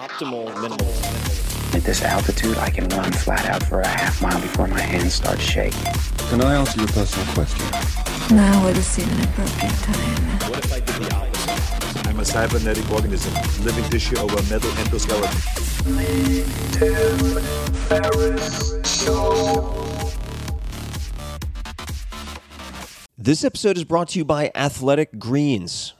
Optimal minimalism. At this altitude, I can run flat out for a half mile before my hands start shaking. Can I answer your personal question? Now would seem an appropriate time. What if I did the opposite? I'm a cybernetic organism, living tissue over a metal endoskeleton. The Tim Ferriss Show. This episode is brought to you by Athletic Greens.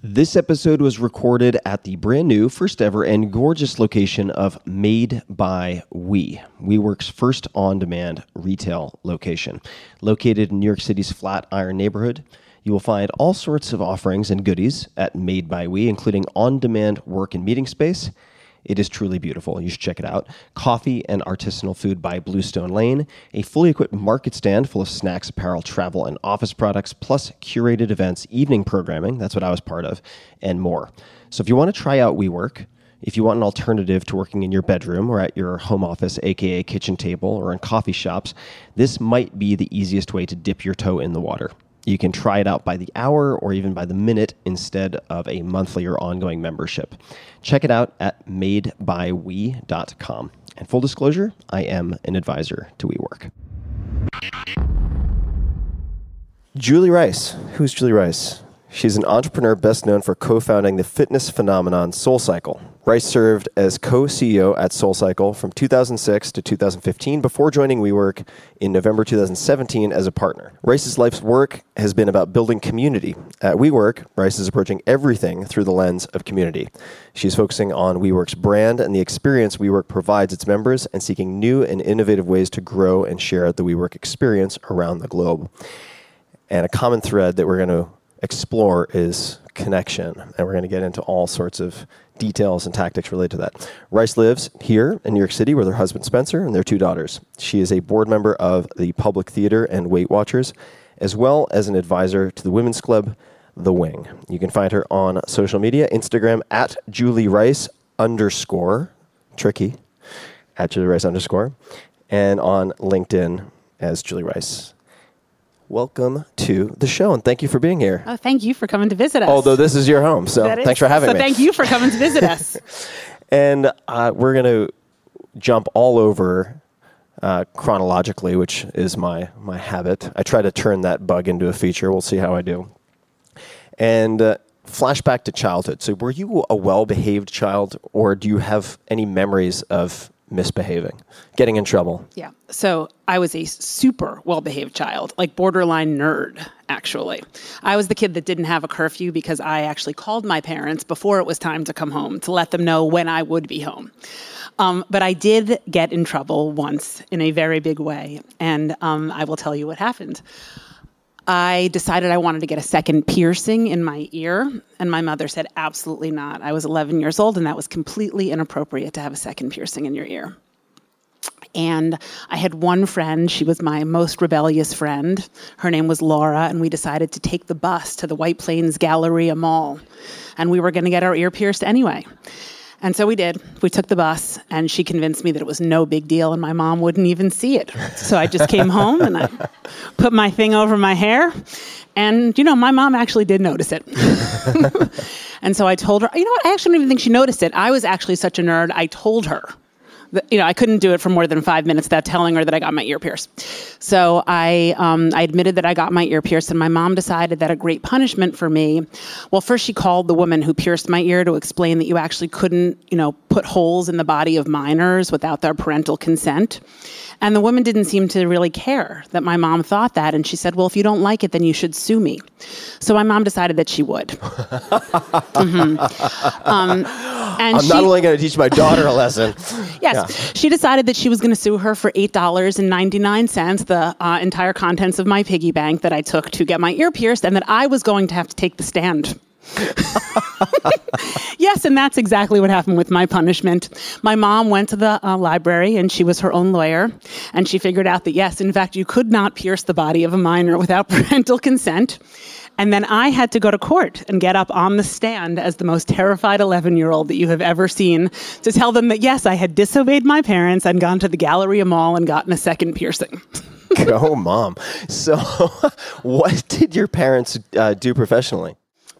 This episode was recorded at the brand new, first ever, and gorgeous location of Made by We, WeWork's first on-demand retail location. Located in New York City's Flatiron neighborhood, you will find all sorts of offerings and goodies at Made by We, including on-demand work and meeting space. It is truly beautiful. You should check it out. Coffee and artisanal food by Bluestone Lane, a fully equipped market stand full of snacks, apparel, travel, and office products, plus curated events, evening programming, that's what I was part of, and more. So if you want to try out WeWork, if you want an alternative to working in your bedroom or at your home office, aka kitchen table, or in coffee shops, this might be the easiest way to dip your toe in the water. You can try it out by the hour or even by the minute instead of a monthly or ongoing membership. Check it out at madebywe.com. And full disclosure, I am an advisor to WeWork. Julie Rice. Who's Julie Rice? She's an entrepreneur best known for co-founding the fitness phenomenon SoulCycle. Rice served as co-CEO at SoulCycle from 2006 to 2015 before joining WeWork in November 2017 as a partner. Rice's life's work has been about building community. At WeWork, Rice is approaching everything through the lens of community. She's focusing on WeWork's brand and the experience WeWork provides its members and seeking new and innovative ways to grow and share the WeWork experience around the globe. And a common thread that we're going to explore is connection, and we're going to get into all sorts of details and tactics related to that. Rice lives here in New York City with her husband Spencer and their 2 daughters. She is a board member of the Public Theater and Weight Watchers, as well as an advisor to the women's club, The Wing. You can find her on social media, Instagram at @JulieRice_, and on LinkedIn as Julie Rice. Welcome to the show, and thank you for being here. Oh, thank you for coming to visit us. Although this is your home, so thanks for having me. So thank you for coming to visit us. And we're going to jump all over chronologically, which is my habit. I try to turn that bug into a feature. We'll see how I do. And flashback to childhood. So were you a well-behaved child, or do you have any memories of misbehaving, getting in trouble. Yeah. So I was a super well-behaved child, like borderline nerd, actually. I was the kid that didn't have a curfew because I actually called my parents before it was time to come home to let them know when I would be home. But I did get in trouble once in a very big way. And I will tell you what happened. I decided I wanted to get a second piercing in my ear, and my mother said, absolutely not. I was 11 years old, and that was completely inappropriate to have a second piercing in your ear. And I had one friend, she was my most rebellious friend. Her name was Laura, and we decided to take the bus to the White Plains Galleria Mall, and we were going to get our ear pierced anyway. And so we did. We took the bus, and she convinced me that it was no big deal, and my mom wouldn't even see it. So I just came home, and I put my thing over my hair. And, you know, my mom actually did notice it. And so I told her, you know what, I actually don't even think she noticed it. I was actually such a nerd, I told her. You know, I couldn't do it for more than 5 minutes without telling her that I got my ear pierced. So I admitted that I got my ear pierced, and my mom decided that a great punishment for me. Well, first she called the woman who pierced my ear to explain that you actually couldn't, you know, put holes in the body of minors without their parental consent. And the woman didn't seem to really care that my mom thought that. And she said, well, if you don't like it, then you should sue me. So my mom decided that she would. Mm-hmm. And I'm not only going to teach my daughter a lesson. Yes. Yeah. She decided that she was going to sue her for $8.99, the entire contents of my piggy bank that I took to get my ear pierced, and that I was going to have to take the stand. Yes, and that's exactly what happened with my punishment. My mom went to the library, and she was her own lawyer, and she figured out that, yes, in fact, you could not pierce the body of a minor without parental consent. And then I had to go to court and get up on the stand as the most terrified 11-year-old that you have ever seen to tell them that, yes, I had disobeyed my parents and gone to the Galleria Mall and gotten a second piercing. Go, Mom. So what did your parents do professionally?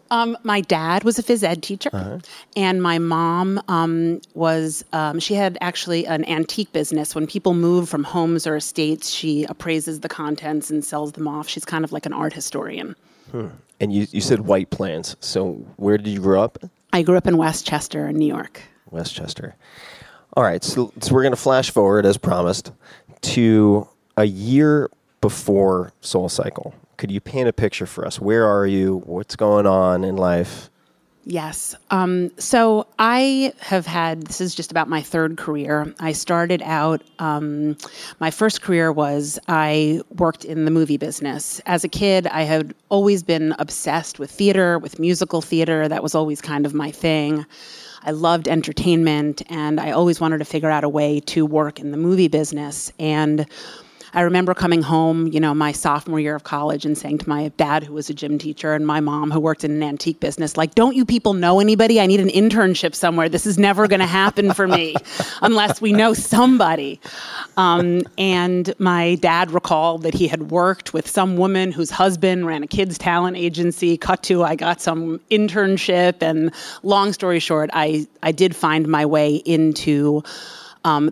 My dad was a phys ed teacher, and my mom she had actually an antique business. When people move from homes or estates, she appraises the contents and sells them off. She's kind of like an art historian. Hmm. And you said White Plains. So where did you grow up? I grew up in Westchester, in New York. Westchester. All right. So we're going to flash forward, as promised, to a year before SoulCycle. Could you paint a picture for us? Where are you? What's going on in life? Yes. So I have had, this is just about my third career. I started out, my first career was I worked in the movie business. As a kid, I had always been obsessed with theater, with musical theater. That was always kind of my thing. I loved entertainment, and I always wanted to figure out a way to work in the movie business. And I remember coming home, you know, my sophomore year of college and saying to my dad, who was a gym teacher, and my mom, who worked in an antique business, like, don't you people know anybody? I need an internship somewhere. This is never going to happen for me unless we know somebody. And my dad recalled that he had worked with some woman whose husband ran a kids' talent agency. Cut to, I got some internship. And long story short, I did find my way into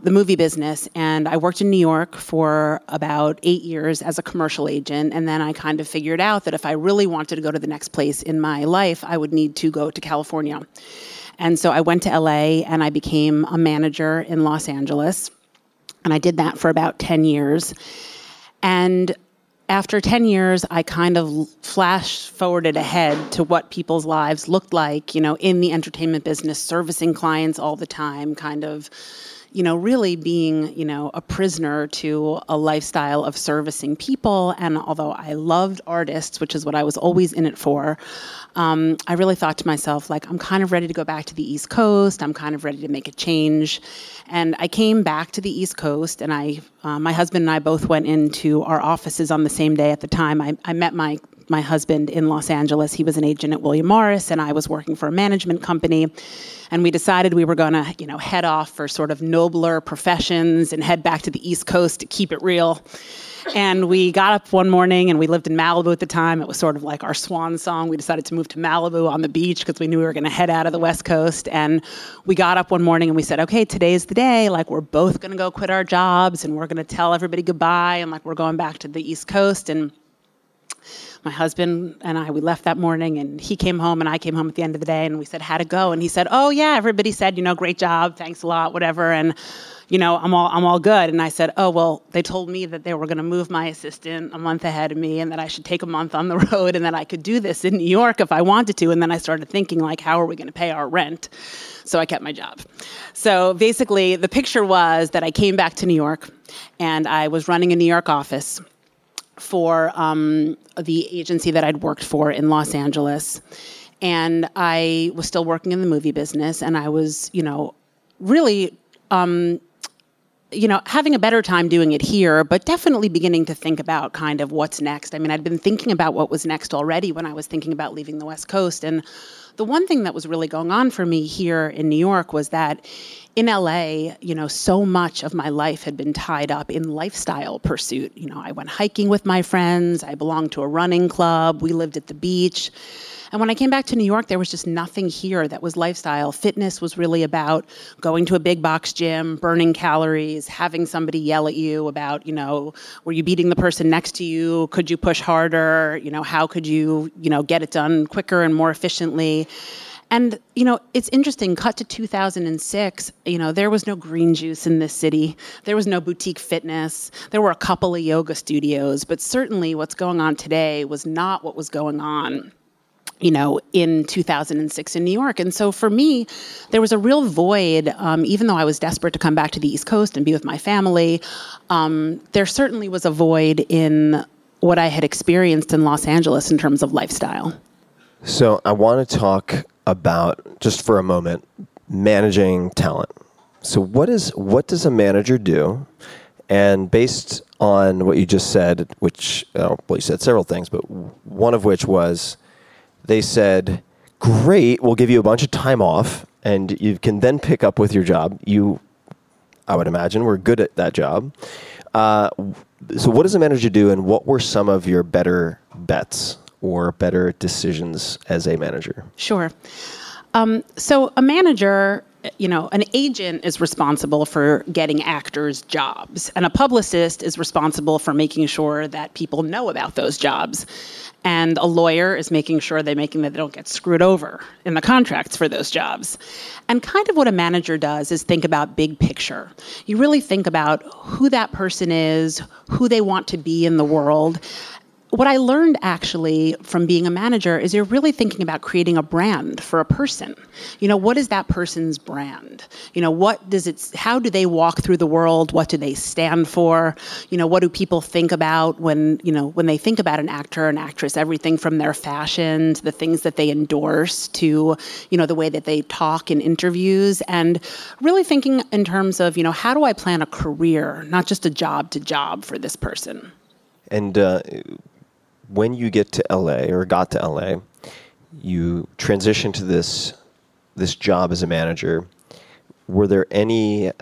the movie business, and I worked in New York for about 8 years as a commercial agent, and then I kind of figured out that if I really wanted to go to the next place in my life, I would need to go to California. And so I went to LA, and I became a manager in Los Angeles, and I did that for about 10 years. And after 10 years, I kind of flash forwarded ahead to what people's lives looked like, you know, in the entertainment business, servicing clients all the time, kind of, you know, really being, you know, a prisoner to a lifestyle of servicing people. And although I loved artists, which is what I was always in it for, I really thought to myself, like, I'm kind of ready to go back to the East Coast. I'm kind of ready to make a change. And I came back to the East Coast, and I, my husband and I both went into our offices on the same day at the time. I met my husband in Los Angeles. He was an agent at William Morris, and I was working for a management company. And we decided we were going to, you know, head off for sort of nobler professions and head back to the East Coast to keep it real. And we got up one morning, and we lived in Malibu at the time. It was sort of like our swan song. We decided to move to Malibu on the beach because we knew we were going to head out of the West Coast. And we got up one morning, and we said, okay, today's the day. Like, we're both going to go quit our jobs, and we're going to tell everybody goodbye, and like, we're going back to the East Coast. And My husband and I, we left that morning, and he came home and I came home at the end of the day, and we said, how'd it go? And he said, oh yeah, everybody said, you know, great job, thanks a lot, whatever. And you know, I'm all good. And I said, oh, well, they told me that they were going to move my assistant a month ahead of me and that I should take a month on the road and that I could do this in New York if I wanted to. And then I started thinking, like, how are we going to pay our rent? So I kept my job. So basically, the picture was that I came back to New York and I was running a New York office for the agency that I'd worked for in Los Angeles. And I was still working in the movie business, and I was, you know, really... you know, having a better time doing it here, but definitely beginning to think about kind of what's next. I mean, I'd been thinking about what was next already when I was thinking about leaving the West Coast. And the one thing that was really going on for me here in New York was that in LA, you know, so much of my life had been tied up in lifestyle pursuit. You know, I went hiking with my friends. I belonged to a running club. We lived at the beach. And when I came back to New York, there was just nothing here that was lifestyle. Fitness was really about going to a big box gym, burning calories, having somebody yell at you about, you know, were you beating the person next to you? Could you push harder? You know, how could you, you know, get it done quicker and more efficiently? And, you know, it's interesting, cut to 2006, you know, there was no green juice in this city. There was no boutique fitness. There were a couple of yoga studios, but certainly what's going on today was not what was going on, you know, in 2006 in New York. And so for me, there was a real void, even though I was desperate to come back to the East Coast and be with my family, there certainly was a void in what I had experienced in Los Angeles in terms of lifestyle. So I want to talk about, just for a moment, managing talent. So what does a manager do? And based on what you just said, which, well, you said several things, but one of which was, they said, great, we'll give you a bunch of time off and you can then pick up with your job. You, I would imagine, were good at that job. So what does a manager do, and what were some of your better bets or better decisions as a manager? Sure. So a manager... You know, an agent is responsible for getting actors jobs, and a publicist is responsible for making sure that people know about those jobs. And a lawyer is making sure that they don't get screwed over in the contracts for those jobs. And kind of what a manager does is think about big picture. You really think about who that person is, who they want to be in the world. What I learned actually from being a manager is you're really thinking about creating a brand for a person. You know, what is that person's brand? You know, how do they walk through the world? What do they stand for? You know, what do people think about when they think about an actor, an actress? Everything from their fashion to the things that they endorse to, you know, the way that they talk in interviews, and really thinking in terms of, you know, how do I plan a career, not just a job to job for this person? And, when you get to LA, or got to LA, you transitioned to this job as a manager. Were there any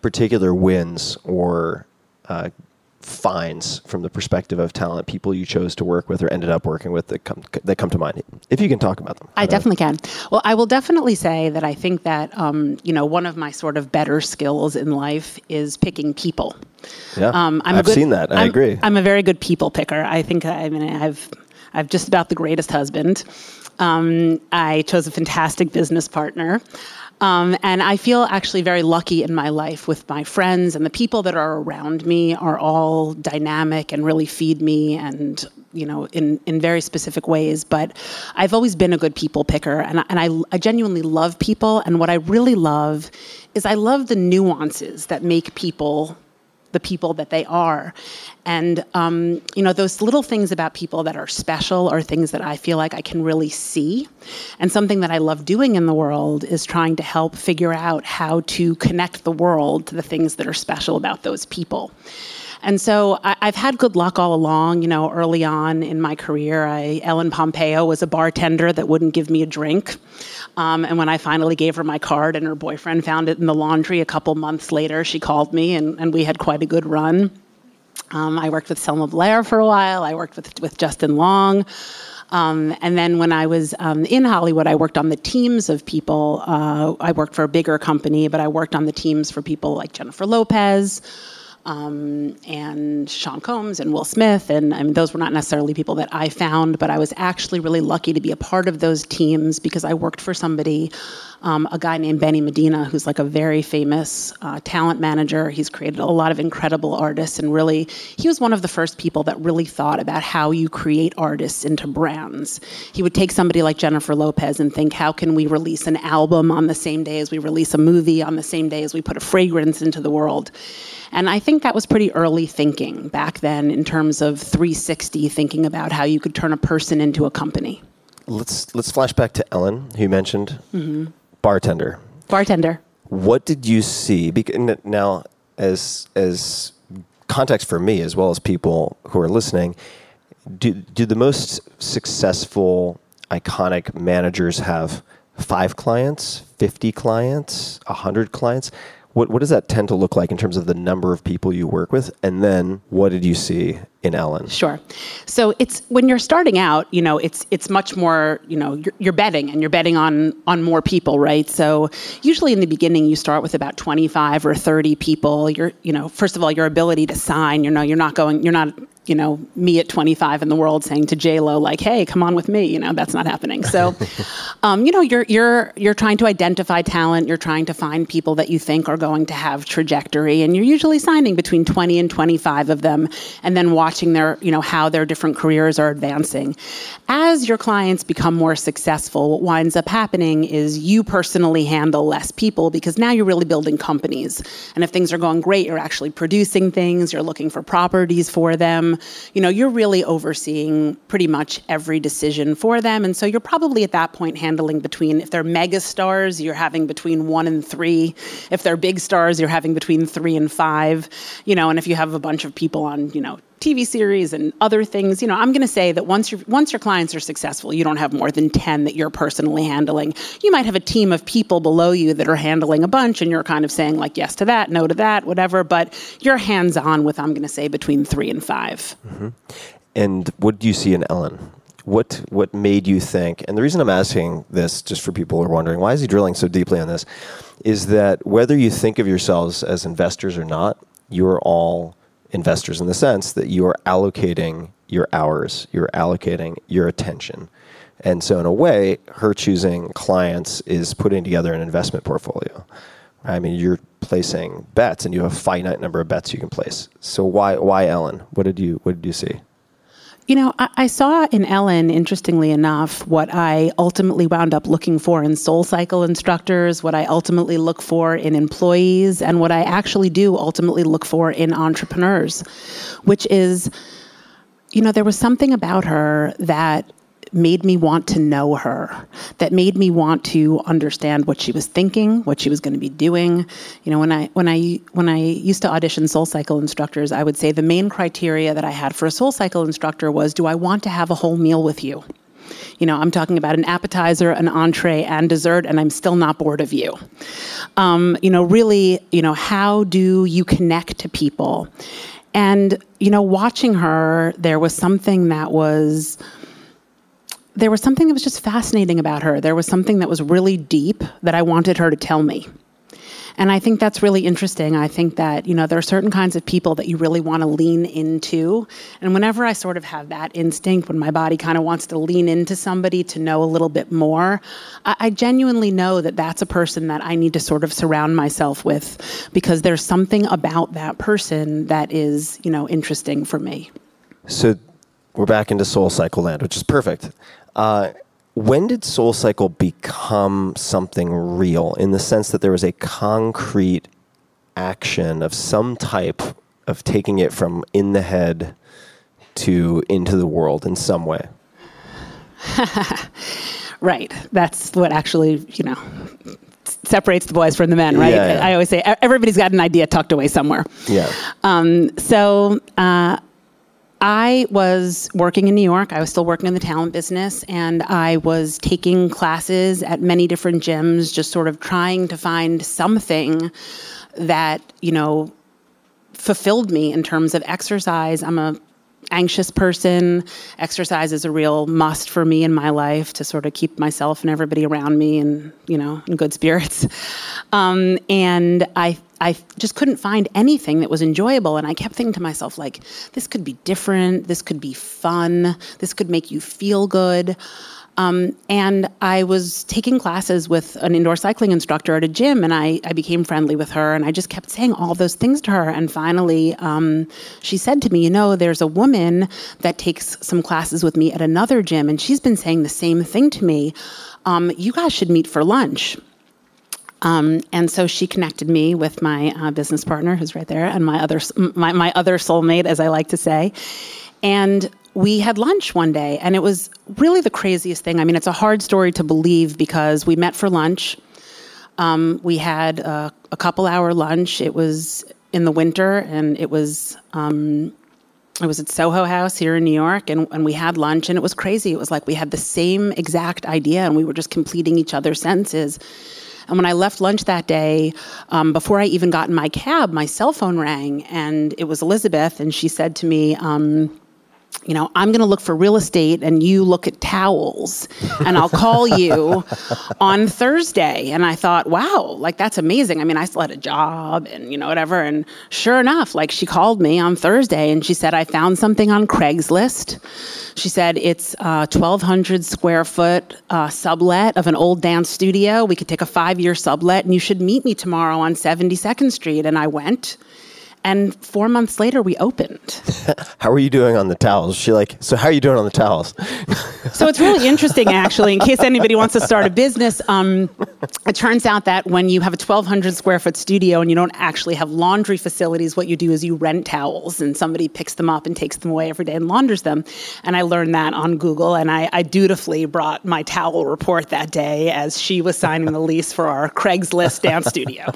particular wins or finds from the perspective of talent, people you chose to work with or ended up working with that come to mind? If you can talk about them. I definitely can. Well, I will definitely say that I think that, you know, one of my sort of better skills in life is picking people. Yeah, I've seen that. I agree. I'm a very good people picker. I think, I mean, I've just about the greatest husband. I chose a fantastic business partner. And I feel actually very lucky in my life with my friends, and the people that are around me are all dynamic and really feed me, and, you know, in very specific ways. But I've always been a good people picker, and I genuinely love people. And what I really love is I love the nuances that make people the people that they are. And, you know, those little things about people that are special are things that I feel like I can really see. And something that I love doing in the world is trying to help figure out how to connect the world to the things that are special about those people. And so I've had good luck all along. You know, early on in my career, Ellen Pompeo was a bartender that wouldn't give me a drink. And when I finally gave her my card and her boyfriend found it in the laundry a couple months later, she called me, and we had quite a good run. I worked with Selma Blair for a while. I worked with Justin Long. And then when I was in Hollywood, I worked on the teams of people. I worked for a bigger company, but I worked on the teams for people like Jennifer Lopez, and Sean Combs and Will Smith, and I mean, those were not necessarily people that I found, but I was actually really lucky to be a part of those teams because I worked for somebody, a guy named Benny Medina, who's like a very famous talent manager. He's created a lot of incredible artists, and really, he was one of the first people that really thought about how you create artists into brands. He would take somebody like Jennifer Lopez and think, how can we release an album on the same day as we release a movie, on the same day as we put a fragrance into the world? And I think that was pretty early thinking back then in terms of 360, thinking about how you could turn a person into a company. Let's flash back to Ellen, who you mentioned. Mm-hmm. Bartender. What did you see? Now, as context for me, as well as people who are listening, do the most successful, iconic managers have 5 clients, 50 clients, 100 clients? What does that tend to look like in terms of the number of people you work with? And then what did you see in Ellen? Sure. So it's when you're starting out, you know, it's much more, you know, you're betting, and you're betting on more people, right? So usually in the beginning, you start with about 25 or 30 people. You're, you know, first of all, your ability to sign, you know, you're not me at 25 in the world saying to J-Lo, like, hey, come on with me, you know, that's not happening. So, you know, you're trying to identify talent. You're trying to find people that you think are going to have trajectory, and you're usually signing between 20 and 25 of them, and then watching their, you know, how their different careers are advancing. As your clients become more successful, what winds up happening is you personally handle less people, because now you're really building companies. And if things are going great, you're actually producing things, you're looking for properties for them. You know, you're really overseeing pretty much every decision for them. And so you're probably at that point handling between, if they're mega stars, you're having between 1 and 3. If they're big stars, you're having between 3 and 5, you know, and if you have a bunch of people on, you know, TV series and other things, you know, I'm going to say that once your clients are successful, you don't have more than 10 that you're personally handling. You might have a team of people below you that are handling a bunch, and you're kind of saying like yes to that, no to that, whatever, but you're hands-on with, I'm going to say, between 3 and 5. Mm-hmm. And what do you see in Ellen? What made you think, and the reason I'm asking this, just for people who are wondering, why is he drilling so deeply on this, is that whether you think of yourselves as investors or not, you're all investors in the sense that you are allocating your hours, you're allocating your attention. And so in a way, her choosing clients is putting together an investment portfolio. I mean, you're placing bets, and you have a finite number of bets you can place. So why Ellen? What did you see? You know, I saw in Ellen, interestingly enough, what I ultimately wound up looking for in SoulCycle instructors, what I ultimately look for in employees, and what I actually do ultimately look for in entrepreneurs, which is, you know, there was something about her that made me want to know her, that made me want to understand what she was thinking, what she was going to be doing. You know, when I used to audition SoulCycle instructors, I would say the main criteria that I had for a SoulCycle instructor was, do I want to have a whole meal with you? You know, I'm talking about an appetizer, an entree, and dessert, and I'm still not bored of you. You know, really, you know, how do you connect to people? And, you know, watching her, there was something that was just fascinating about her. There was something that was really deep that I wanted her to tell me. And I think that's really interesting. I think that, you know, there are certain kinds of people that you really want to lean into. And whenever I sort of have that instinct, when my body kind of wants to lean into somebody to know a little bit more, I genuinely know that that's a person that I need to sort of surround myself with, because there's something about that person that is, you know, interesting for me. So we're back into SoulCycle land, which is perfect. When did SoulCycle become something real, in the sense that there was a concrete action of some type of taking it from in the head to into the world in some way? Right. That's what actually, you know, separates the boys from the men, right? Yeah, yeah. I always say everybody's got an idea tucked away somewhere. Yeah. I was working in New York. I was still working in the talent business, and I was taking classes at many different gyms, just sort of trying to find something that, you know, fulfilled me in terms of exercise. I'm a anxious person. Exercise is a real must for me in my life to sort of keep myself and everybody around me and, you know, in good spirits. And I just couldn't find anything that was enjoyable. And I kept thinking to myself, like, this could be different. This could be fun. This could make you feel good. And I was taking classes with an indoor cycling instructor at a gym, and I became friendly with her, and I just kept saying all those things to her. And finally, she said to me, you know, there's a woman that takes some classes with me at another gym, and she's been saying the same thing to me. You guys should meet for lunch. And so she connected me with my business partner, who's right there, and my other soulmate, as I like to say. And we had lunch one day, and it was really the craziest thing. I mean, it's a hard story to believe because we met for lunch. We had a couple-hour lunch. It was in the winter, and it was at Soho House here in New York, and we had lunch, and it was crazy. It was like we had the same exact idea, and we were just completing each other's sentences. And when I left lunch that day, before I even got in my cab, my cell phone rang, and it was Elizabeth, and she said to me, you know, I'm going to look for real estate and you look at towels, and I'll call you on Thursday. And I thought, wow, like, that's amazing. I mean, I still had a job and, you know, whatever. And sure enough, like, she called me on Thursday and she said, I found something on Craigslist. She said, it's 1,200 square foot sublet of an old dance studio. We could take a 5-year sublet, and you should meet me tomorrow on 72nd Street. And I went. And 4 months later, we opened. How are you doing on the towels? She like, so how are you doing on the towels? So it's really interesting, actually, in case anybody wants to start a business. It turns out that when you have a 1,200 square foot studio and you don't actually have laundry facilities, what you do is you rent towels, and somebody picks them up and takes them away every day and launders them. And I learned that on Google, and I dutifully brought my towel report that day as she was signing the lease for our Craigslist dance studio.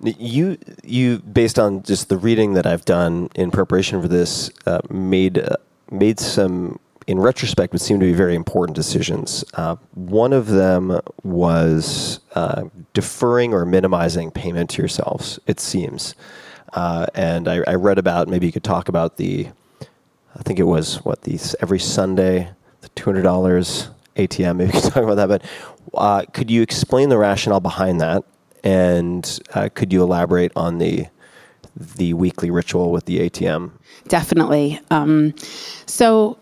You based on just the reading that I've done in preparation for this, made some, in retrospect, would seem to be very important decisions. One of them was deferring or minimizing payment to yourselves, it seems. And I read about, maybe you could talk about the every Sunday, the $200 ATM, maybe you could talk about that. But could you explain the rationale behind that? And could you elaborate on the weekly ritual with the ATM? Definitely. So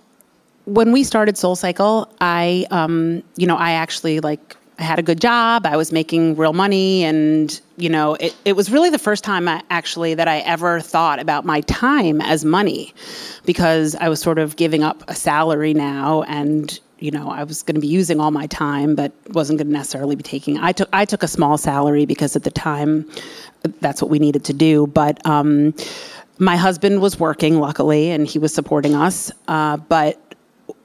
when we started SoulCycle, I actually, like, I had a good job. I was making real money, and, you know, it was really the first time that I ever thought about my time as money, because I was sort of giving up a salary now, and, you know, I was going to be using all my time, but wasn't going to necessarily be taking. I took a small salary because at the time, that's what we needed to do. But my husband was working, luckily, and he was supporting us. But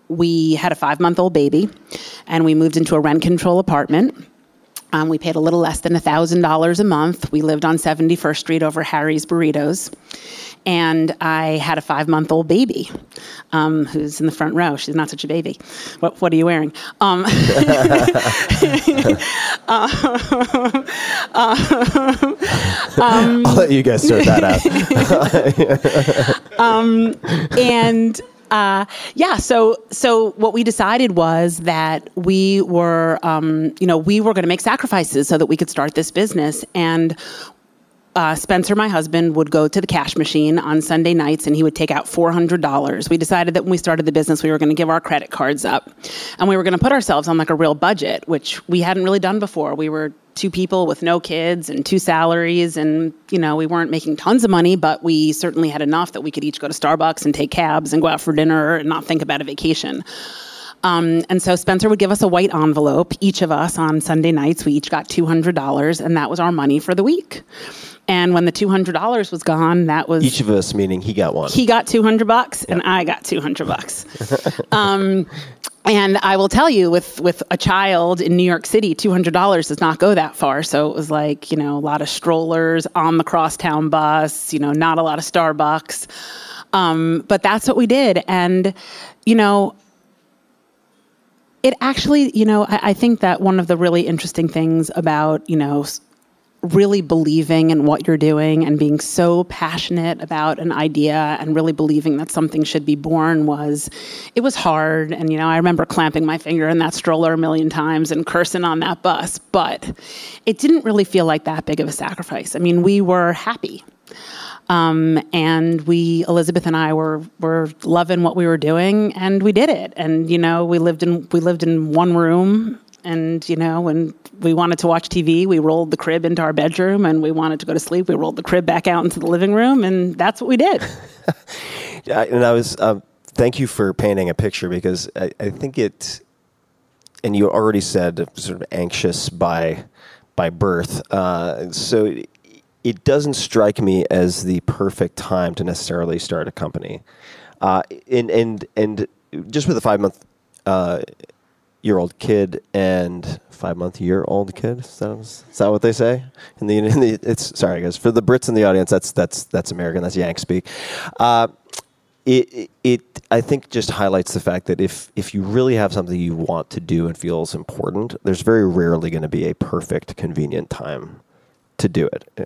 we had a 5-month-old baby, and we moved into a rent control apartment. We paid a little less than $1,000 a month. We lived on 71st Street over Harry's Burritos. And I had a 5-month-old baby who's in the front row. She's not such a baby. What are you wearing? I'll let you guys sort that out. So what we decided was that we were, going to make sacrifices so that we could start this business. And Spencer, my husband, would go to the cash machine on Sunday nights, and he would take out $400. We decided that when we started the business, we were going to give our credit cards up, and we were going to put ourselves on, like, a real budget, which we hadn't really done before. We were two people with no kids and two salaries, and, you know, we weren't making tons of money, but we certainly had enough that we could each go to Starbucks and take cabs and go out for dinner and not think about a vacation. And so Spencer would give us a white envelope, each of us, on Sunday nights. We each got $200, and that was our money for the week. And when the $200 was gone, that was... Each of us, meaning he got one. He got $200, yeah. And I got $200. And I will tell you, with a child in New York City, $200 does not go that far. So it was like, you know, a lot of strollers on the crosstown bus, you know, not a lot of Starbucks. But that's what we did. And, you know... It actually, you know, I think that one of the really interesting things about, you know, really believing in what you're doing and being so passionate about an idea and really believing that something should be born was hard. And, you know, I remember clamping my finger in that stroller a million times and cursing on that bus, but it didn't really feel like that big of a sacrifice. I mean, we were happy. And Elizabeth and I were loving what we were doing, and we did it. And, you know, we lived in one room. And, you know, when we wanted to watch TV, we rolled the crib into our bedroom, and we wanted to go to sleep, we rolled the crib back out into the living room, and that's what we did. And I was, thank you for painting a picture, because I think it, and you already said sort of anxious by birth. So it doesn't strike me as the perfect time to necessarily start a company. And just with a 5 month, year old kid. Is that what they say? In the it's, sorry guys, for the Brits in the audience, that's American, that's Yank speak. It I think just highlights the fact that if you really have something you want to do and feels important, there's very rarely going to be a perfect, convenient time to do it. Yeah.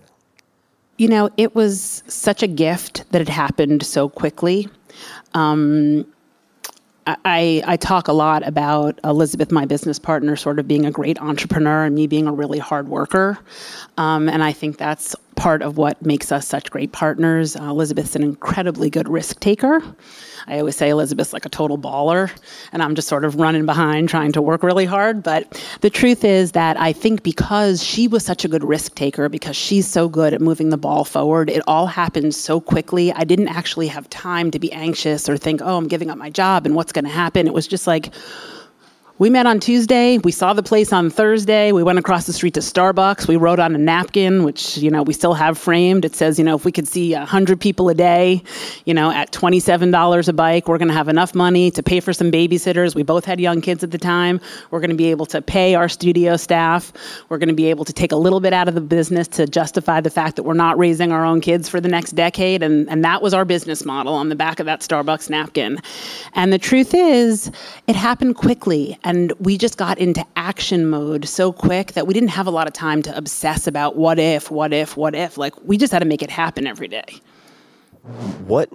You know, it was such a gift that it happened so quickly. I talk a lot about Elizabeth, my business partner, sort of being a great entrepreneur and me being a really hard worker. And I think that's part of what makes us such great partners. Elizabeth's an incredibly good risk taker. I always say Elizabeth's like a total baller, and I'm just sort of running behind trying to work really hard. But the truth is that I think because she was such a good risk taker, because she's so good at moving the ball forward, it all happened so quickly. I didn't actually have time to be anxious or think, oh, I'm giving up my job and what's going to happen. It was just like, we met on Tuesday, we saw the place on Thursday, we went across the street to Starbucks, we wrote on a napkin, which, you know, we still have framed. It says, you know, if we could see 100 people a day, you know, at $27 a bike, we're going to have enough money to pay for some babysitters. We both had young kids at the time. We're going to be able to pay our studio staff. We're going to be able to take a little bit out of the business to justify the fact that we're not raising our own kids for the next decade. And that was our business model on the back of that Starbucks napkin. And the truth is, it happened quickly. And we just got into action mode so quick that we didn't have a lot of time to obsess about what if. Like, we just had to make it happen every day. What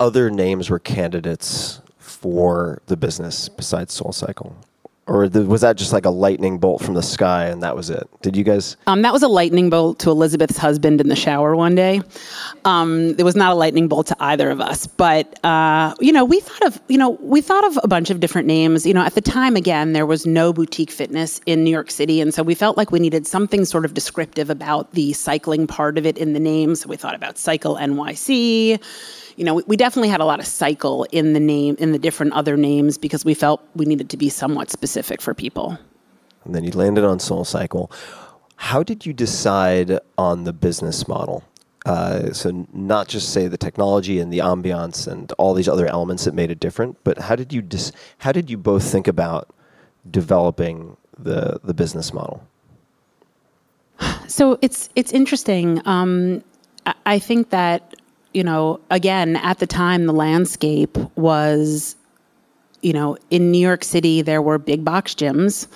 other names were candidates for the business besides SoulCycle? Or was that just like a lightning bolt from the sky and that was it? Did you guys? That was a lightning bolt to Elizabeth's husband in the shower one day. It was not a lightning bolt to either of us. But, you know, we thought of a bunch of different names. You know, at the time, again, there was no boutique fitness in New York City. And so we felt like we needed something sort of descriptive about the cycling part of it in the name. So we thought about Cycle NYC. You know, we definitely had a lot of cycle in the name, in the different other names, because we felt we needed to be somewhat specific for people. And then you landed on SoulCycle. How did you decide on the business model? So not just say the technology and the ambiance and all these other elements that made it different, but how did you both think about developing the business model? So it's interesting. I think that, you know, again, at the time, the landscape was, you know, in New York City, there were big box gyms,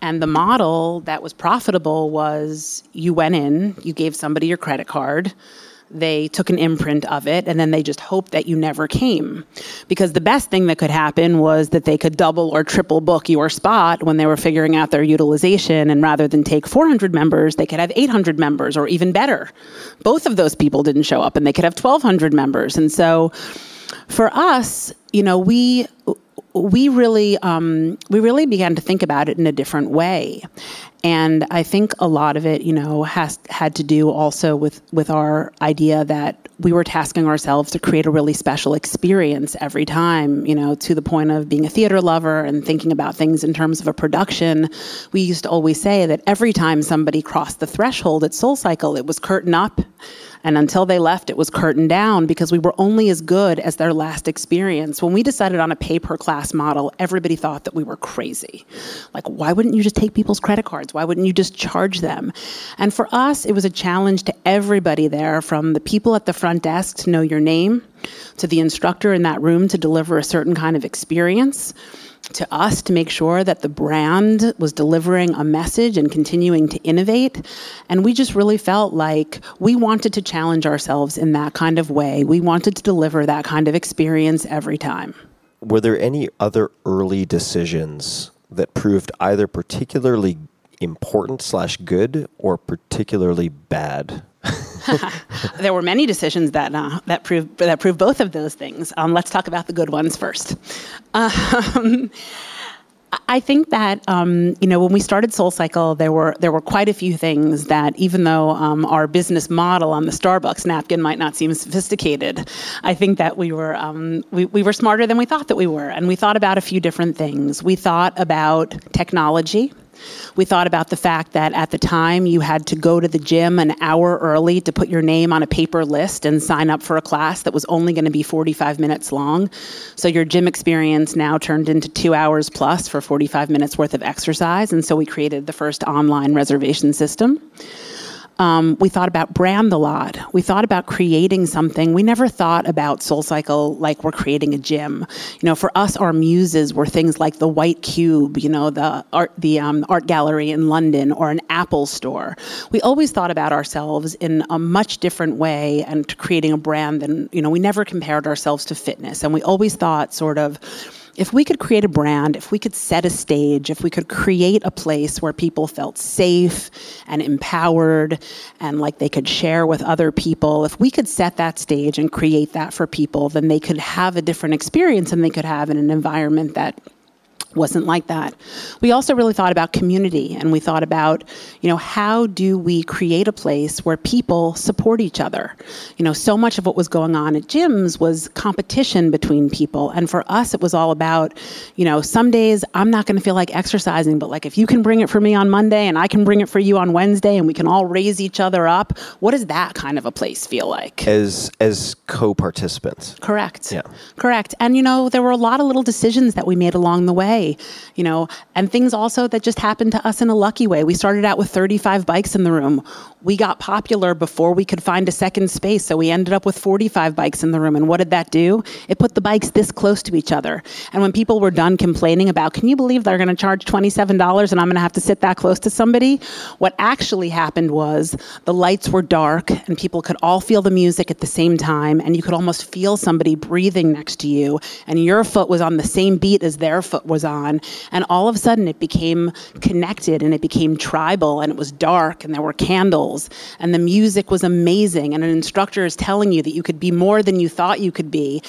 and the model that was profitable was you went in, you gave somebody your credit card, they took an imprint of it, and then they just hoped that you never came. Because the best thing that could happen was that they could double or triple book your spot when they were figuring out their utilization, and rather than take 400 members, they could have 800 members, or even better. Both of those people didn't show up, and they could have 1,200 members. And so for us, you know, we really began to think about it in a different way. And I think a lot of it, you know, had to do also with our idea that we were tasking ourselves to create a really special experience every time, you know, to the point of being a theater lover and thinking about things in terms of a production. We used to always say that every time somebody crossed the threshold at SoulCycle, it was curtain up. And until they left, it was curtain down, because we were only as good as their last experience. When we decided on a pay-per-class model, everybody thought that we were crazy. Like, why wouldn't you just take people's credit cards? Why wouldn't you just charge them? And for us, it was a challenge to everybody there, from the people at the front desk to know your name, to the instructor in that room to deliver a certain kind of experience, to us to make sure that the brand was delivering a message and continuing to innovate. And we just really felt like we wanted to challenge ourselves in that kind of way. We wanted to deliver that kind of experience every time. Were there any other early decisions that proved either particularly important / good or particularly bad? There were many decisions that proved both of those things. Let's talk about the good ones first. I think that when we started SoulCycle, there were quite a few things that, even though our business model on the Starbucks napkin might not seem sophisticated, I think that we were smarter than we thought that we were, and we thought about a few different things. We thought about technology. We thought about the fact that at the time you had to go to the gym an hour early to put your name on a paper list and sign up for a class that was only going to be 45 minutes long. So your gym experience now turned into 2 hours plus for 45 minutes worth of exercise. And so we created the first online reservation system. We thought about brand a lot. We thought about creating something. We never thought about SoulCycle like we're creating a gym. You know, for us, our muses were things like the White Cube, the art gallery in London, or an Apple store. We always thought about ourselves in a much different way and creating a brand than, we never compared ourselves to fitness. And we always thought sort of, if we could create a brand, if we could set a stage, if we could create a place where people felt safe and empowered and like they could share with other people, if we could set that stage and create that for people, then they could have a different experience than they could have in an environment that wasn't like that. We also really thought about community, and we thought about, how do we create a place where people support each other? So much of what was going on at gyms was competition between people. And for us, it was all about, some days I'm not going to feel like exercising, but like if you can bring it for me on Monday and I can bring it for you on Wednesday and we can all raise each other up, what does that kind of a place feel like? As co-participants. Correct. Yeah. Correct. And, there were a lot of little decisions that we made along the way. And things also that just happened to us in a lucky way. We started out with 35 bikes in the room. We got popular before we could find a second space, so we ended up with 45 bikes in the room. And what did that do? It put the bikes this close to each other. And when people were done complaining about, can you believe they're going to charge $27 and I'm going to have to sit that close to somebody? What actually happened was the lights were dark and people could all feel the music at the same time, and you could almost feel somebody breathing next to you, and your foot was on the same beat as their foot was on, and all of a sudden it became connected and it became tribal, and it was dark and there were candles and the music was amazing and an instructor is telling you that you could be more than you thought you could be.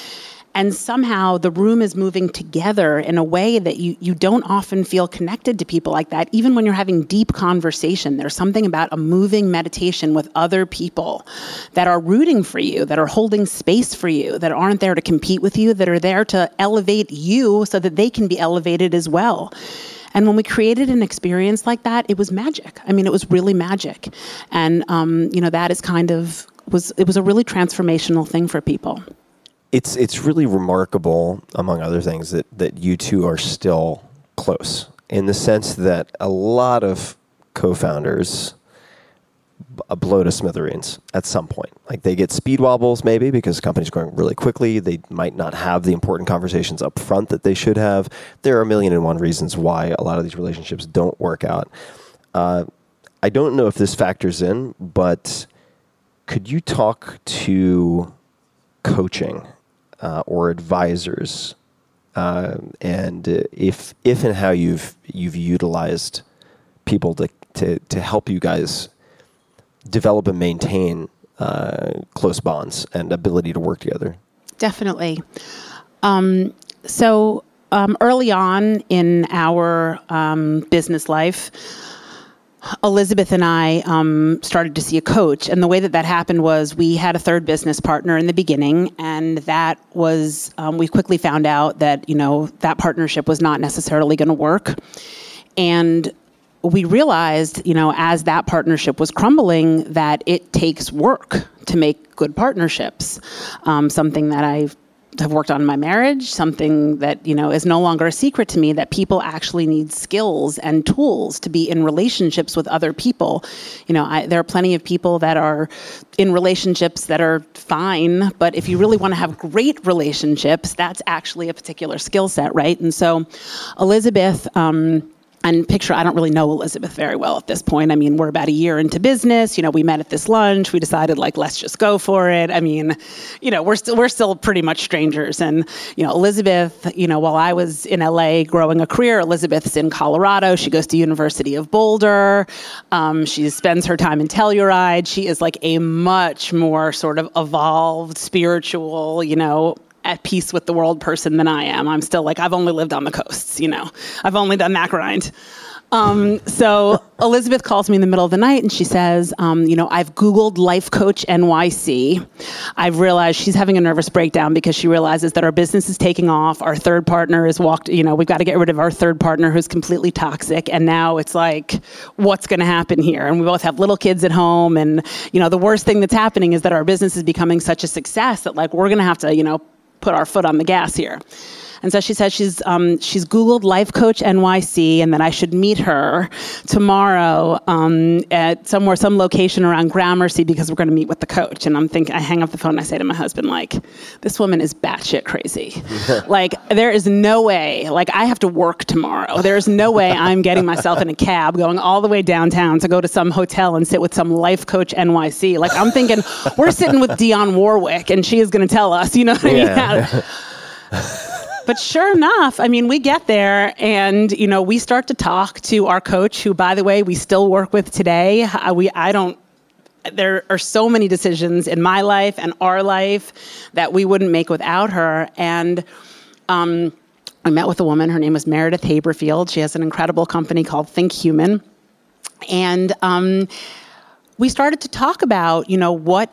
And somehow the room is moving together in a way that you don't often feel connected to people like that, even when you're having deep conversation. There's something about a moving meditation with other people that are rooting for you, that are holding space for you, that aren't there to compete with you, that are there to elevate you so that they can be elevated as well. And when we created an experience like that, it was magic. I mean, it was really magic. And, that is it was a really transformational thing for people. It's really remarkable, among other things, that you two are still close, in the sense that a lot of co-founders blow to smithereens at some point. Like they get speed wobbles maybe because the company's growing really quickly. They might not have the important conversations up front that they should have. There are a million and one reasons why a lot of these relationships don't work out. I don't know if this factors in, but could you talk to coaching or advisors, and if and how you've utilized people to help you guys develop and maintain close bonds and ability to work together? Definitely. Early on in our business life, Elizabeth and I started to see a coach, and the way that happened was we had a third business partner in the beginning, and that was, we quickly found out that, that partnership was not necessarily going to work. And we realized, as that partnership was crumbling, that it takes work to make good partnerships, something that I have worked on my marriage, something that, you know, is no longer a secret to me, that people actually need skills and tools to be in relationships with other people. You know, there are plenty of people that are in relationships that are fine, but if you really want to have great relationships, that's actually a particular skill set, right? And so Elizabeth, and picture, I don't really know Elizabeth very well at this point. I mean, we're about a year into business. You know, we met at this lunch. We decided, like, let's just go for it. I mean, you know, we're still pretty much strangers. And, you know, Elizabeth, you know, while I was in LA growing a career, Elizabeth's in Colorado. She goes to University of Boulder. She spends her time in Telluride. She is like a much more sort of evolved, spiritual, you know, at peace with the world person than I am. I'm still like, I've only lived on the coasts, you know. I've only done that grind. So Elizabeth calls me in the middle of the night and she says, you know, I've Googled Life Coach NYC. I've realized she's having a nervous breakdown because she realizes that our business is taking off. Our third partner is you know, we've got to get rid of our third partner who's completely toxic. And now it's like, what's going to happen here? And we both have little kids at home. And, you know, the worst thing that's happening is that our business is becoming such a success that, like, we're going to have to, you know, put our foot on the gas here. And so she says she's Googled Life Coach NYC and that I should meet her tomorrow at some location around Gramercy because we're going to meet with the coach. And I'm thinking, I hang up the phone and I say to my husband, like, this woman is batshit crazy. Like, there is no way. Like, I have to work tomorrow. There is no way I'm getting myself in a cab going all the way downtown to go to some hotel and sit with some Life Coach NYC. Like, I'm thinking, we're sitting with Dionne Warwick and she is going to tell us, you know what I mean? But sure enough, I mean, we get there and, you know, we start to talk to our coach, who, by the way, we still work with today. There are so many decisions in my life and our life that we wouldn't make without her. And, I met with a woman, her name was Meredith Haberfield. She has an incredible company called Think Human. And, we started to talk about, you know, what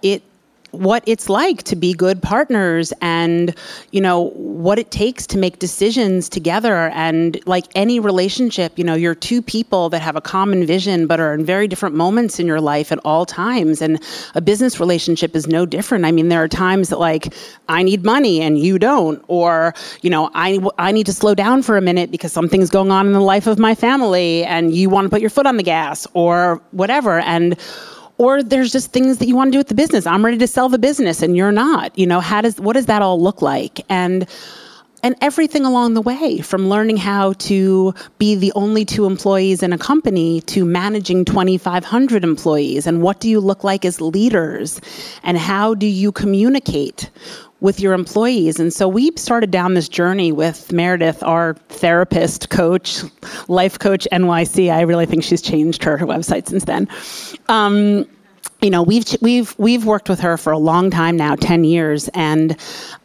it's like to be good partners and, you know, what it takes to make decisions together. And like any relationship, you know, you're two people that have a common vision but are in very different moments in your life at all times. And a business relationship is no different. I mean, there are times that, like, I need money and you don't, or, you know, I need to slow down for a minute because something's going on in the life of my family and you want to put your foot on the gas or whatever. Or there's just things that you want to do with the business. I'm ready to sell the business and you're not. You know, what does that all look like? And everything along the way, from learning how to be the only two employees in a company to managing 2,500 employees, and what do you look like as leaders, and how do you communicate with your employees. And so we started down this journey with Meredith, our therapist, coach, Life Coach NYC. I really think she's changed her website since then. You know, we've worked with her for a long time now, 10 years. And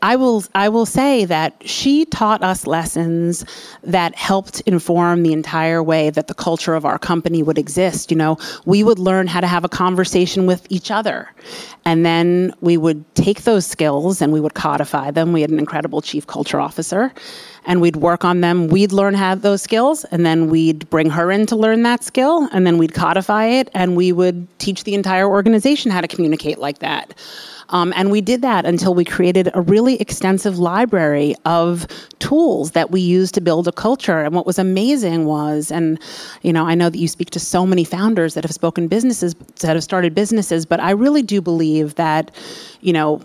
I will say that she taught us lessons that helped inform the entire way that the culture of our company would exist. You know, we would learn how to have a conversation with each other. And then we would take those skills and we would codify them. We had an incredible chief culture officer. And we'd work on them. We'd learn how those skills, and then we'd bring her in to learn that skill, and then we'd codify it, and we would teach the entire organization how to communicate like that. And we did that until we created a really extensive library of tools that we used to build a culture. And what was amazing was, and, you know, I know that you speak to so many founders that have spoken businesses, that have started businesses, but I really do believe that, you know,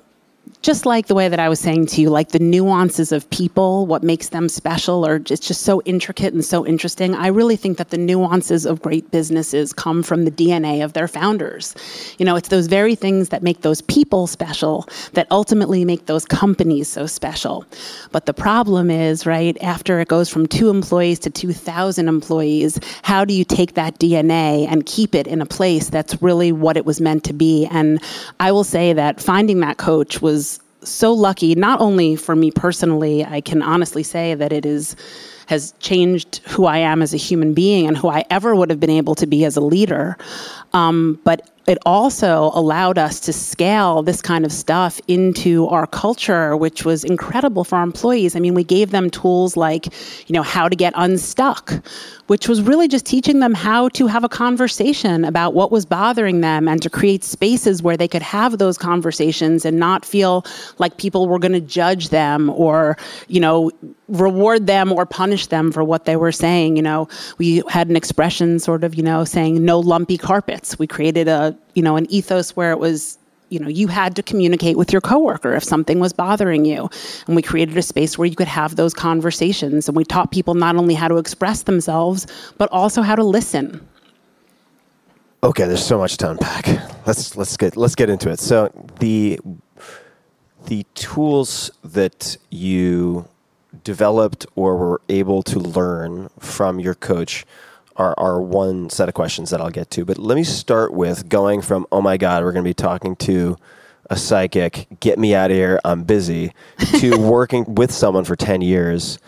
just like the way that I was saying to you, like the nuances of people, what makes them special, or it's just so intricate and so interesting. I really think that the nuances of great businesses come from the DNA of their founders. You know, it's those very things that make those people special that ultimately make those companies so special. But the problem is, right, after it goes from 2 employees to 2,000 employees, how do you take that DNA and keep it in a place that's really what it was meant to be? And I will say that finding that coach was so lucky, not only for me personally. I can honestly say that it has changed who I am as a human being and who I ever would have been able to be as a leader. But it also allowed us to scale this kind of stuff into our culture, which was incredible for our employees. I mean, we gave them tools like, you know, how to get unstuck, which was really just teaching them how to have a conversation about what was bothering them and to create spaces where they could have those conversations and not feel like people were going to judge them or, you know, reward them or punish them for what they were saying. You know, we had an expression sort of, you know, saying no lumpy carpets. We created a, you know, an ethos where it was, you know, you had to communicate with your coworker if something was bothering you. And we created a space where you could have those conversations. And we taught people not only how to express themselves, but also how to listen. Okay, there's so much to unpack. Let's get into it. So the tools that you developed or were able to learn from your coach are one set of questions that I'll get to. But let me start with going from, oh my God, we're going to be talking to a psychic, get me out of here, I'm busy, to working with someone for 10 years.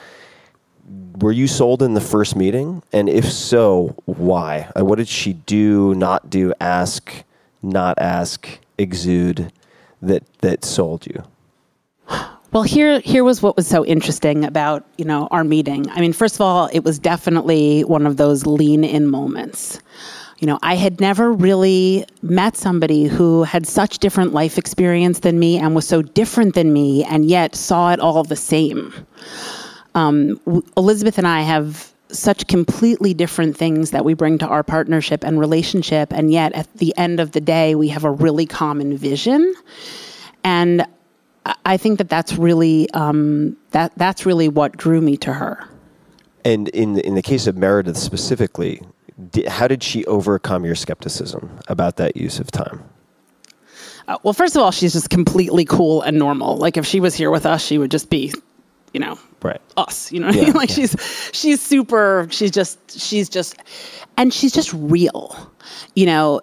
Were you sold in the first meeting? And if so, why? What did she do, not do, ask, not ask, exude that sold you? Well, here was what was so interesting about, you know, our meeting. I mean, first of all, it was definitely one of those lean-in moments. You know, I had never really met somebody who had such different life experience than me and was so different than me and yet saw it all the same. Elizabeth and I have such completely different things that we bring to our partnership and relationship, and yet at the end of the day, we have a really common vision. And I think that's really what drew me to her. And in the case of Meredith specifically, how did she overcome your skepticism about that use of time? Well, first of all, she's just completely cool and normal. Like if she was here with us, she would just be, you know, right, us. You know what I mean? Like yeah. She's super. She's just real. You know,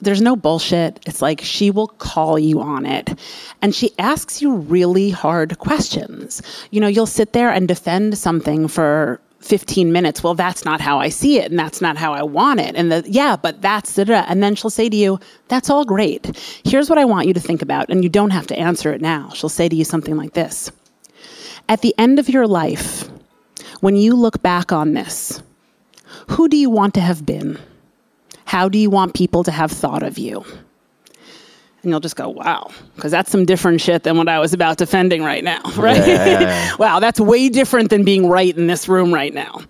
There's no bullshit. It's like she will call you on it. And she asks you really hard questions. You know, you'll sit there and defend something for 15 minutes. Well, that's not how I see it. And that's not how I want it. And but that's it. And then she'll say to you, that's all great. Here's what I want you to think about. And you don't have to answer it now. She'll say to you something like this. At the end of your life, when you look back on this, who do you want to have been? How do you want people to have thought of you? And you'll just go, wow, because that's some different shit than what I was about defending right now, right? Yeah. Wow, that's way different than being right in this room right now.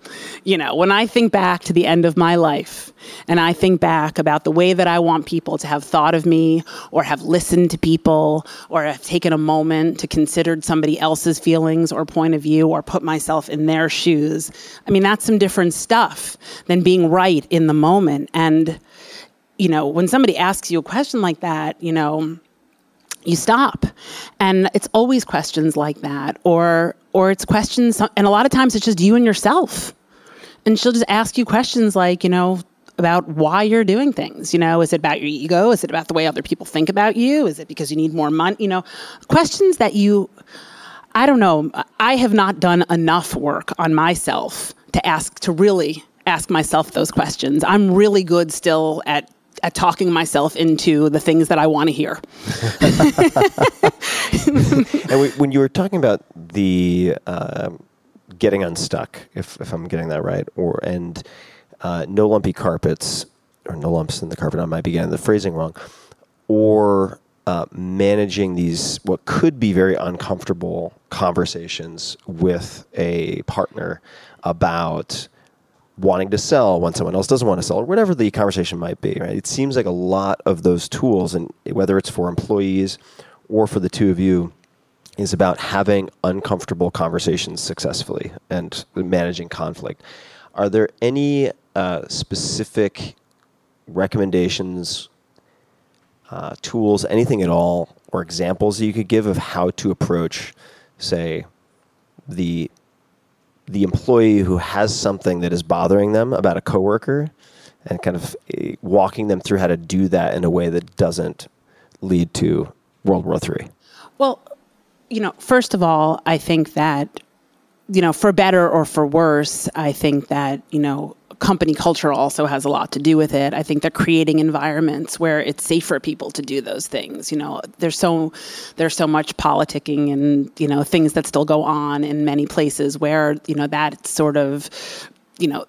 You know, when I think back to the end of my life and I think back about the way that I want people to have thought of me or have listened to people or have taken a moment to consider somebody else's feelings or point of view or put myself in their shoes, I mean, that's some different stuff than being right in the moment. And you know, when somebody asks you a question like that, you know, you stop. And it's always questions like that, or it's questions, and a lot of times it's just you and yourself. And she'll just ask you questions like, you know, about why you're doing things. You know, is it about your ego? Is it about the way other people think about you? Is it because you need more money? You know, questions that you, I don't know, I have not done enough work on myself to really ask myself those questions. I'm really good still at talking myself into the things that I want to hear. And when you were talking about the getting unstuck, if I'm getting that right, and no lumpy carpets, or no lumps in the carpet, I might be getting the phrasing wrong, or managing these what could be very uncomfortable conversations with a partner about wanting to sell when someone else doesn't want to sell, or whatever the conversation might be, right? It seems like a lot of those tools, and whether it's for employees or for the two of you, is about having uncomfortable conversations successfully and managing conflict. Are there any specific recommendations, tools, anything at all, or examples that you could give of how to approach, say, the employee who has something that is bothering them about a coworker, and kind of walking them through how to do that in a way that doesn't lead to World War III? Well, you know, first of all, I think that, you know, for better or for worse, I think that, you know, company culture also has a lot to do with it. I think they're creating environments where it's safe for people to do those things. You know, there's so much politicking and, you know, things that still go on in many places where, you know, that sort of, you know,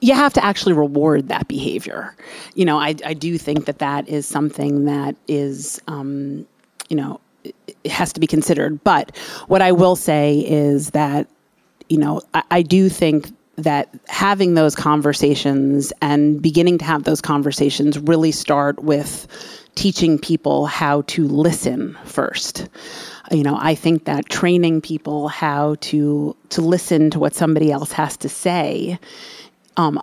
you have to actually reward that behavior. You know, I do think that is something that is, you know, it has to be considered. But what I will say is that, you know, I do think that having those conversations and beginning to have those conversations really start with teaching people how to listen first. You know, I think that training people how to listen to what somebody else has to say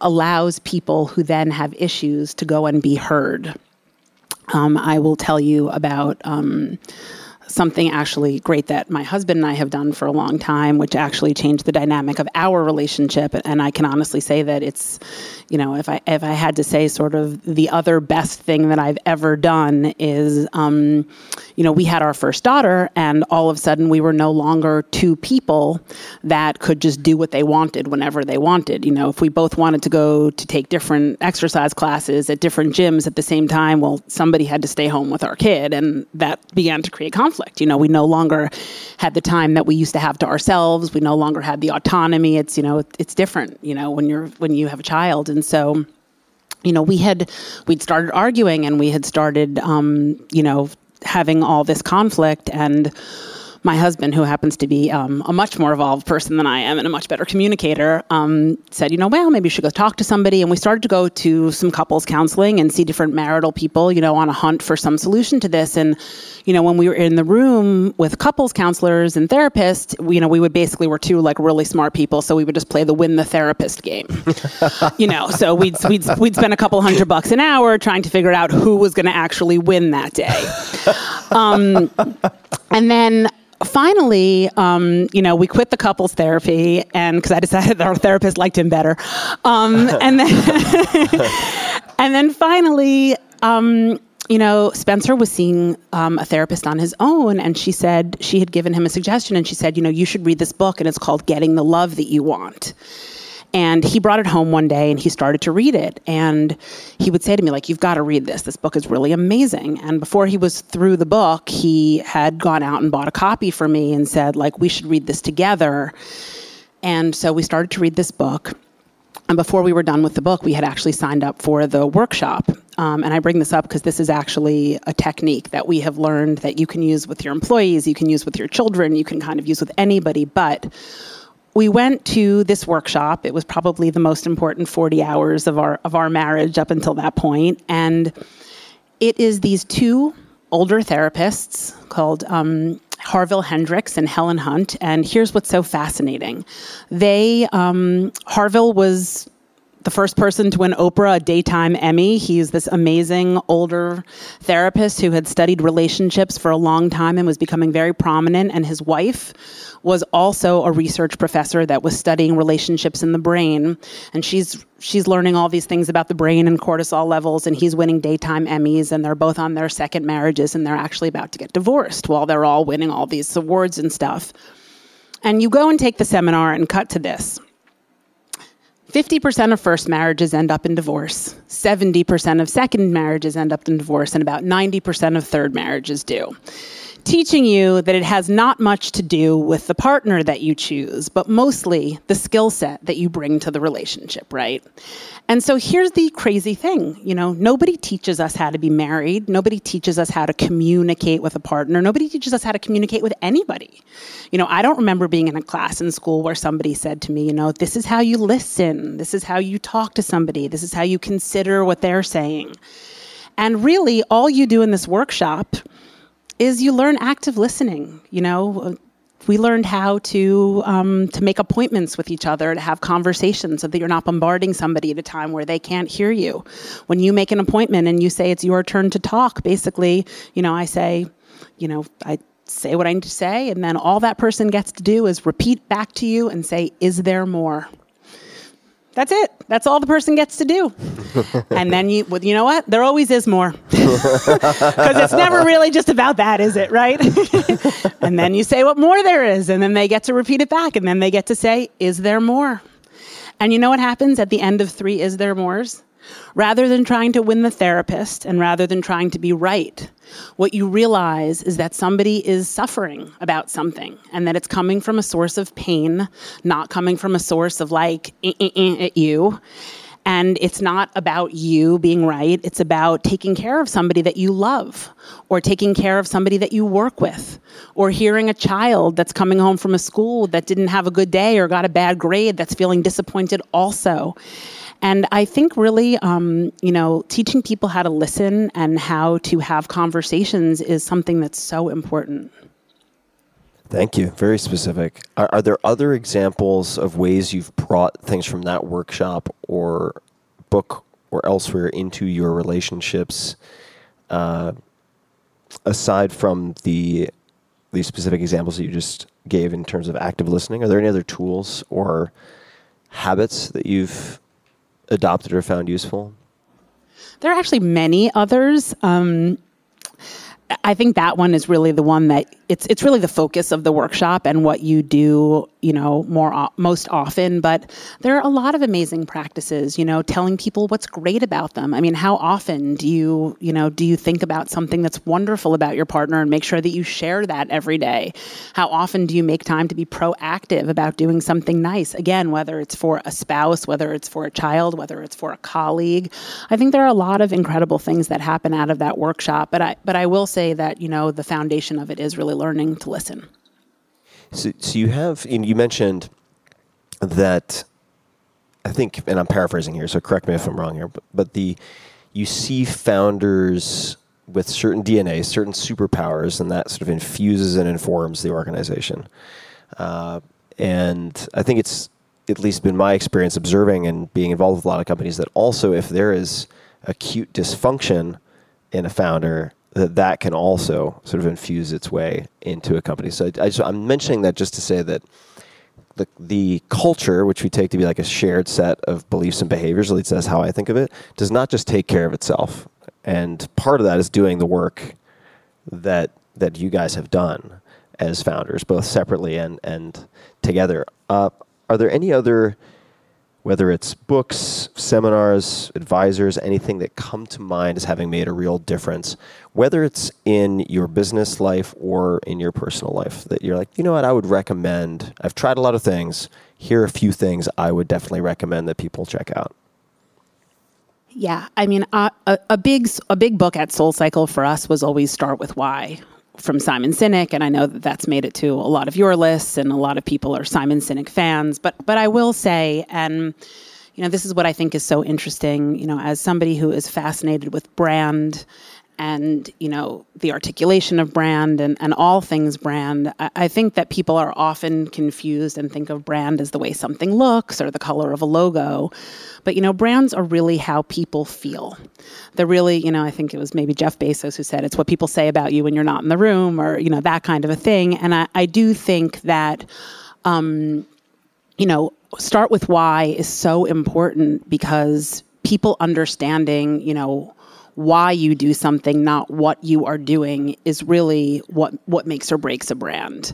allows people who then have issues to go and be heard. I will tell you about something actually great that my husband and I have done for a long time, which actually changed the dynamic of our relationship. And I can honestly say that it's, you know, if I had to say sort of the other best thing that I've ever done is, you know, we had our first daughter and all of a sudden we were no longer two people that could just do what they wanted whenever they wanted. You know, if we both wanted to go to take different exercise classes at different gyms at the same time, well, somebody had to stay home with our kid, and that began to create conflict. You know, we no longer had the time that we used to have to ourselves. We no longer had the autonomy. It's, you know, it's different, you know, when you have a child. And so, you know, we'd started arguing and we had started, you know, having all this conflict. And my husband, who happens to be a much more evolved person than I am and a much better communicator, said, you know, well, maybe you should go talk to somebody. And we started to go to some couples counseling and see different marital people, you know, on a hunt for some solution to this. And, you know, when we were in the room with couples counselors and therapists, you know, we would basically were two like really smart people. So we would just play the win the therapist game, you know, so we'd spend a couple $100 an hour trying to figure out who was going to actually win that day. And then finally, you know, we quit the couples therapy, and because I decided that our therapist liked him better. And then finally, you know, Spencer was seeing a therapist on his own, and she said she had given him a suggestion, and she said, you know, you should read this book, and it's called Getting the Love That You Want. And he brought it home one day and he started to read it. And he would say to me, like, you've got to read this. This book is really amazing. And before he was through the book, he had gone out and bought a copy for me and said, like, we should read this together. And so we started to read this book. And before we were done with the book, we had actually signed up for the workshop. And I bring this up because this is actually a technique that we have learned that you can use with your employees, you can use with your children, you can kind of use with anybody. But we went to this workshop. It was probably the most important 40 hours of our marriage up until that point. And it is these two older therapists called Harville Hendricks and Helen Hunt. And here's what's so fascinating. They, Harville was the first person to win Oprah a Daytime Emmy. He's this amazing older therapist who had studied relationships for a long time and was becoming very prominent. And his wife was also a research professor that was studying relationships in the brain. And she's learning all these things about the brain and cortisol levels. And he's winning Daytime Emmys. And they're both on their second marriages. And they're actually about to get divorced while they're all winning all these awards and stuff. And you go and take the seminar and cut to this. 50% of first marriages end up in divorce, 70% of second marriages end up in divorce, and about 90% of third marriages do. Teaching you that it has not much to do with the partner that you choose, but mostly the skill set that you bring to the relationship, right? And so here's the crazy thing, you know, nobody teaches us how to be married. Nobody teaches us how to communicate with a partner. Nobody teaches us how to communicate with anybody. You know, I don't remember being in a class in school where somebody said to me, you know, this is how you listen. This is how you talk to somebody. This is how you consider what they're saying. And really, all you do in this workshop is you learn active listening. You know, we learned how to make appointments with each other, to have conversations so that you're not bombarding somebody at a time where they can't hear you. When you make an appointment and you say it's your turn to talk, basically, you know, I say, you know, I say what I need to say, and then all that person gets to do is repeat back to you and say, is there more? That's it. That's all the person gets to do. And then you know what? There always is more. Because it's never really just about that, is it? Right? And then you say what more there is. And then they get to repeat it back. And then they get to say, is there more? And you know what happens at the end of 3 Is There Mores? Rather than trying to win the therapist and rather than trying to be right, what you realize is that somebody is suffering about something and that it's coming from a source of pain, not coming from a source of like, at you. And it's not about you being right. It's about taking care of somebody that you love or taking care of somebody that you work with or hearing a child that's coming home from a school that didn't have a good day or got a bad grade that's feeling disappointed also. And I think really, teaching people how to listen and how to have conversations is something that's so important. Thank you. Very specific. Are there other examples of ways you've brought things from that workshop or book or elsewhere into your relationships, aside from the specific examples that you just gave in terms of active listening? Are there any other tools or habits that you've adopted or found useful? There are actually many others. I think that one is really the one that it's really the focus of the workshop and what you do, most often. But there are a lot of amazing practices, telling people what's great about them. I mean, how often do you think about something that's wonderful about your partner and make sure that you share that every day? How often do you make time to be proactive about doing something nice? Again, whether it's for a spouse, whether it's for a child, whether it's for a colleague. I think there are a lot of incredible things that happen out of that workshop. But I will say that, the foundation of it is really learning to listen. So you mentioned that, I think, and I'm paraphrasing here, so correct me if I'm wrong here, but you see founders with certain DNA, certain superpowers, and that sort of infuses and informs the organization. And I think it's at least been my experience observing and being involved with a lot of companies that also, if there is acute dysfunction in a founder, that can also sort of infuse its way into a company. So I'm mentioning that just to say that the culture, which we take to be like a shared set of beliefs and behaviors, at least that's how I think of it, does not just take care of itself. And part of that is doing the work that you guys have done as founders, both separately and together. Are there any other, whether it's books, seminars, advisors, anything that come to mind as having made a real difference, whether it's in your business life or in your personal life, that you're like, you know what, I would recommend, I've tried a lot of things, here are a few things I would definitely recommend that people check out? Yeah, I mean, a big book at SoulCycle for us was always Start With Why, from Simon Sinek, and I know that that's made it to a lot of your lists, and a lot of people are Simon Sinek fans, but I will say, and this is what I think is so interesting, as somebody who is fascinated with brand and, the articulation of brand and all things brand, I think that people are often confused and think of brand as the way something looks or the color of a logo. But, brands are really how people feel. They're really, I think it was maybe Jeff Bezos who said, it's what people say about you when you're not in the room or, that kind of a thing. And I do think that, Start With Why is so important because people understanding, why you do something, not what you are doing, is really what makes or breaks a brand.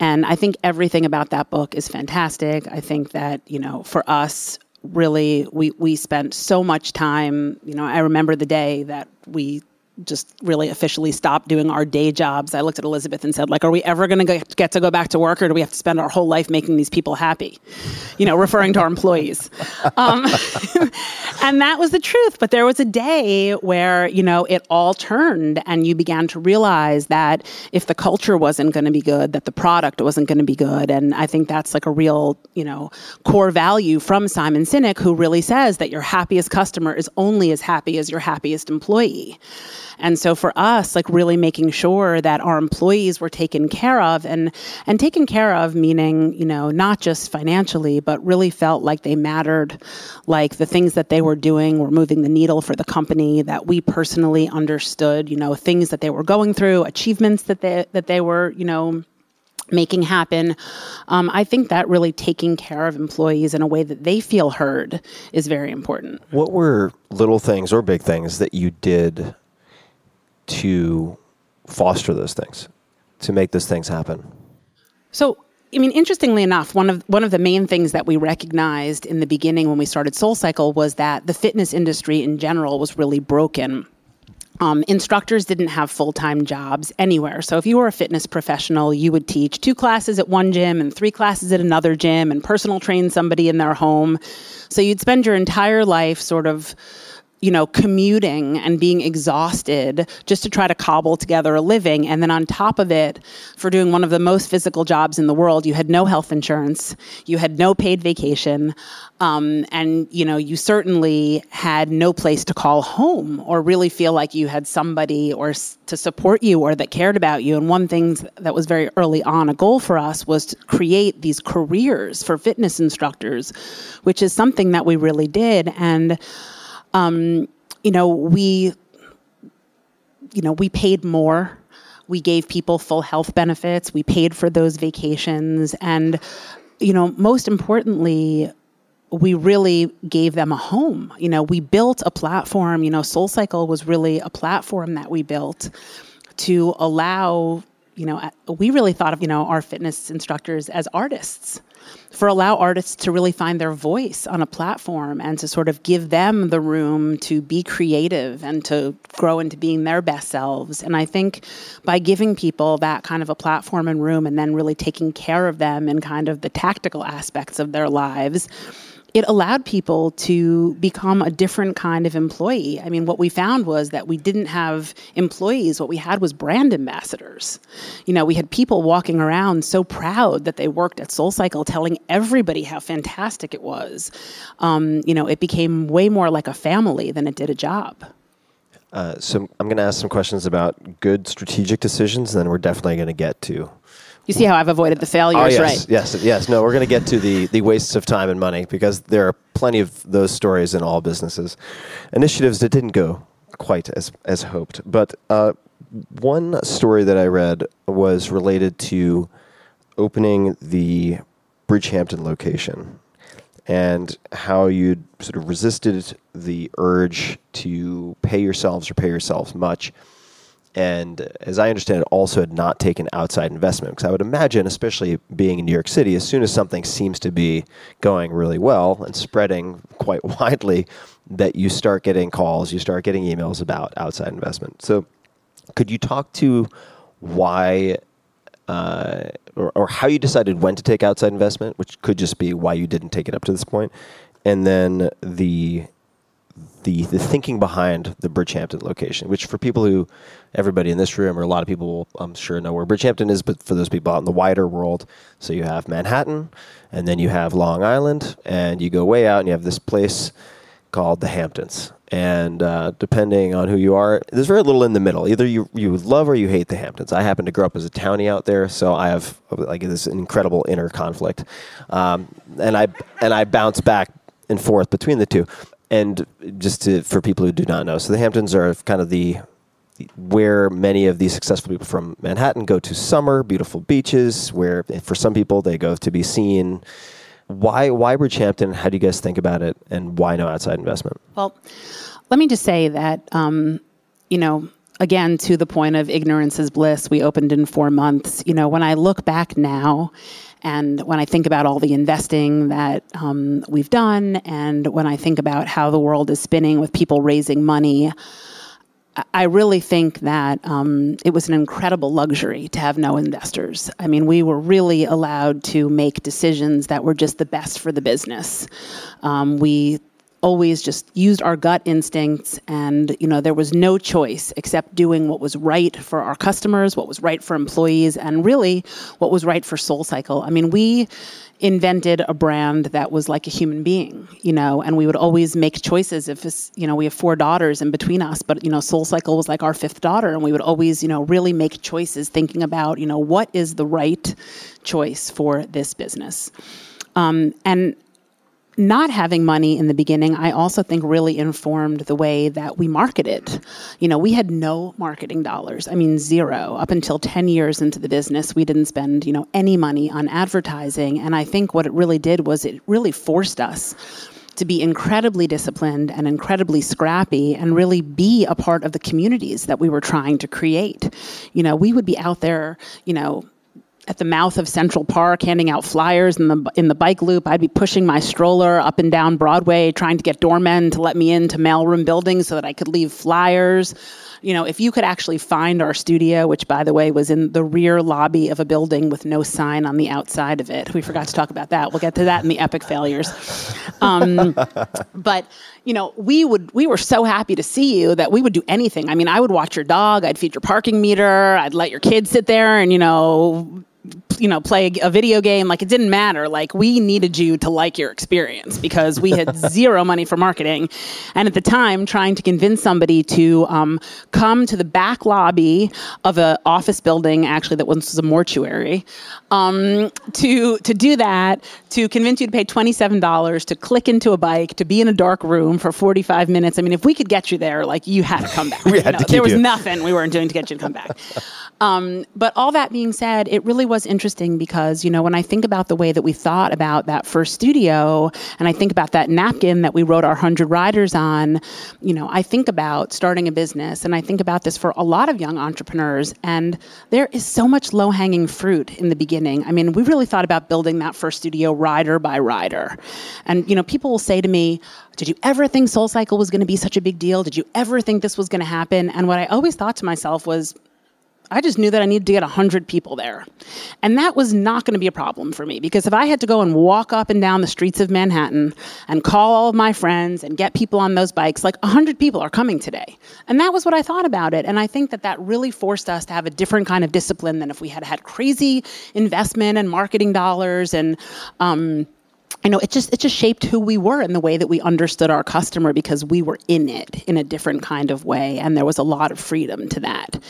And I think everything about that book is fantastic. I think that, for us, really, we spent so much time, I remember the day that we just really officially stopped doing our day jobs. I looked at Elizabeth and said, are we ever going to get to go back to work, or do we have to spend our whole life making these people happy? Referring to our employees. And that was the truth. But there was a day where, it all turned and you began to realize that if the culture wasn't going to be good, that the product wasn't going to be good. And I think that's like a real, core value from Simon Sinek, who really says that your happiest customer is only as happy as your happiest employee. And so for us, really making sure that our employees were taken care of and taken care of, meaning, not just financially, but really felt like they mattered, like the things that they were doing were moving the needle for the company, that we personally understood, things that they were going through, achievements that they were, making happen. I think that really taking care of employees in a way that they feel heard is very important. What were little things or big things that you did to foster those things, to make those things happen? So I mean, interestingly enough, one of the main things that we recognized in the beginning when we started SoulCycle was that the fitness industry in general was really broken. Instructors didn't have full-time jobs anywhere. So if you were a fitness professional, you would teach 2 classes at one gym and 3 classes at another gym and personal train somebody in their home. So you'd spend your entire life sort of, you know, commuting and being exhausted just to try to cobble together a living. And then on top of it, for doing one of the most physical jobs in the world, you had no health insurance, you had no paid vacation, and, you know, you certainly had no place to call home or really feel like you had somebody or to support you or that cared about you. And one thing that was very early on a goal for us was to create these careers for fitness instructors, which is something that we really did. And you know, we paid more. We gave people full health benefits. We paid for those vacations. And, you know, most importantly, we really gave them a home. You know, we built a platform. You know, SoulCycle was really a platform that we built to allow, you know, we really thought of, you know, our fitness instructors as artists. Allow artists to really find their voice on a platform and to sort of give them the room to be creative and to grow into being their best selves. And I think by giving people that kind of a platform and room and then really taking care of them in kind of the tactical aspects of their lives, it allowed people to become a different kind of employee. I mean, what we found was that we didn't have employees. What we had was brand ambassadors. You know, we had people walking around so proud that they worked at SoulCycle telling everybody how fantastic it was. You know, it became way more like a family than it did a job. So I'm going to ask some questions about good strategic decisions, and then we're definitely going to get to... You see how I've avoided the failures, right? Yes. No, we're going to get to the wastes of time and money because there are plenty of those stories in all businesses. Initiatives that didn't go quite as hoped. But one story that I read was related to opening the Bridgehampton location and how you sort of resisted the urge to pay yourselves much. And as I understand it, also had not taken outside investment. Because I would imagine, especially being in New York City, as soon as something seems to be going really well and spreading quite widely, that you start getting calls, you start getting emails about outside investment. So could you talk to why or how you decided when to take outside investment, which could just be why you didn't take it up to this point, and then the thinking behind the Bridgehampton location, which for people who, everybody in this room, or a lot of people will, I'm sure, know where Bridgehampton is, but for those people out in the wider world, so you have Manhattan, and then you have Long Island, and you go way out, and you have this place called the Hamptons. And depending on who you are, there's very little in the middle. Either you love or you hate the Hamptons. I happen to grow up as a townie out there, so I have like this incredible inner conflict. And I bounce back and forth between the two. And just for people who do not know, so the Hamptons are kind of where many of the successful people from Manhattan go to summer, beautiful beaches, where for some people they go to be seen. Why Bridgehampton? How do you guys think about it? And why no outside investment? Well, let me just say that, you know, again, to the point of ignorance is bliss, we opened in 4 months. You know, when I look back now, and when I think about all the investing that we've done, and when I think about how the world is spinning with people raising money, I really think that it was an incredible luxury to have no investors. I mean, we were really allowed to make decisions that were just the best for the business. We always just used our gut instincts, and, you know, there was no choice except doing what was right for our customers, what was right for employees, and really what was right for SoulCycle. I mean, we invented a brand that was like a human being, you know, and we would always make choices if, you know, we have 4 daughters in between us, but, you know, SoulCycle was like our 5th daughter, and we would always, you know, really make choices thinking about, you know, what is the right choice for this business. And not having money in the beginning, I also think really informed the way that we marketed. You know, we had no marketing dollars. I mean, zero. Up until 10 years into the business, we didn't spend, you know, any money on advertising. And I think what it really did was it really forced us to be incredibly disciplined and incredibly scrappy and really be a part of the communities that we were trying to create. You know, we would be out there, you know, at the mouth of Central Park handing out flyers in the bike loop. I'd be pushing my stroller up and down Broadway, trying to get doormen to let me into mailroom buildings so that I could leave flyers. You know, if you could actually find our studio, which, by the way, was in the rear lobby of a building with no sign on the outside of it. We forgot to talk about that. We'll get to that in the epic failures. But, you know, we were so happy to see you that we would do anything. I mean, I would watch your dog. I'd feed your parking meter. I'd let your kids sit there and, you know, play a video game. Like, it didn't matter. Like, we needed you to like your experience because we had zero money for marketing. And at the time, trying to convince somebody to come to the back lobby of an office building, actually that once was a mortuary, to do that, to convince you to pay $27, to click into a bike, to be in a dark room for 45 minutes. I mean, if we could get you there, like, you had to come back. There was nothing we weren't doing to get you to come back. But all that being said, it really was interesting because, you know, when I think about the way that we thought about that first studio, and I think about that napkin that we wrote our 100 riders on, you know, I think about starting a business, and I think about this for a lot of young entrepreneurs, and there is so much low-hanging fruit in the beginning. I mean, we really thought about building that first studio rider by rider. And, you know, people will say to me, did you ever think SoulCycle was going to be such a big deal? Did you ever think this was going to happen? And what I always thought to myself was, I just knew that I needed to get 100 people there. And that was not going to be a problem for me, because if I had to go and walk up and down the streets of Manhattan and call all of my friends and get people on those bikes, like 100 people are coming today. And that was what I thought about it. And I think that that really forced us to have a different kind of discipline than if we had had crazy investment and marketing dollars and, you know, it just shaped who we were and the way that we understood our customer, because we were in it in a different kind of way. And there was a lot of freedom to that.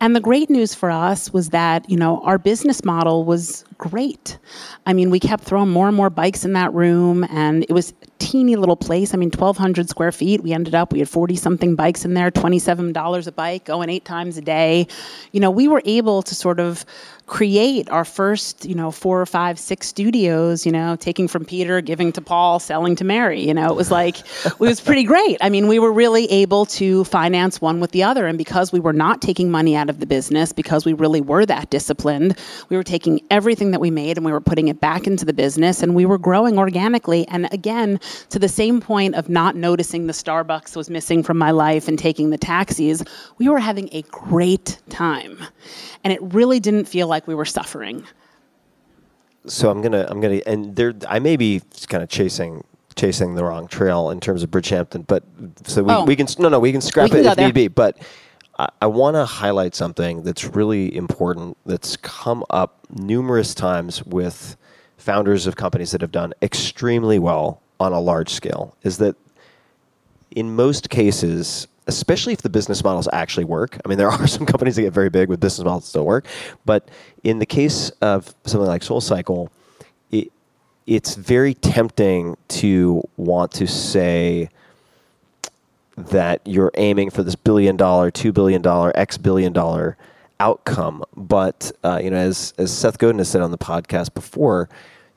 And the great news for us was that, you know, our business model was great. I mean, we kept throwing more and more bikes in that room, and it was a teeny little place. I mean, 1,200 square feet. We had 40-something bikes in there, $27 a bike, going 8 times a day. You know, we were able to sort of create our first, you know, 4 or 5, 6 studios, you know, taking from Peter, giving to Paul, selling to Mary. You know, it was like, it was pretty great. I mean, we were really able to finance one with the other. And because we were not taking money out of the business, because we really were that disciplined, we were taking everything that we made and we were putting it back into the business, and we were growing organically. And again, to the same point of not noticing the Starbucks was missing from my life and taking the taxis, we were having a great time. And it really didn't feel like we were suffering. So I'm gonna, and there, I may be kind of chasing the wrong trail in terms of Bridgehampton, but so we can scrap it if need be. But I want to highlight something that's really important that's come up numerous times with founders of companies that have done extremely well on a large scale, is that in most cases, especially if the business models actually work. I mean, there are some companies that get very big with business models that don't work. But in the case of something like SoulCycle, it's very tempting to want to say that you're aiming for this $1 billion, $2 billion, X billion outcome. But, you know, as Seth Godin has said on the podcast before,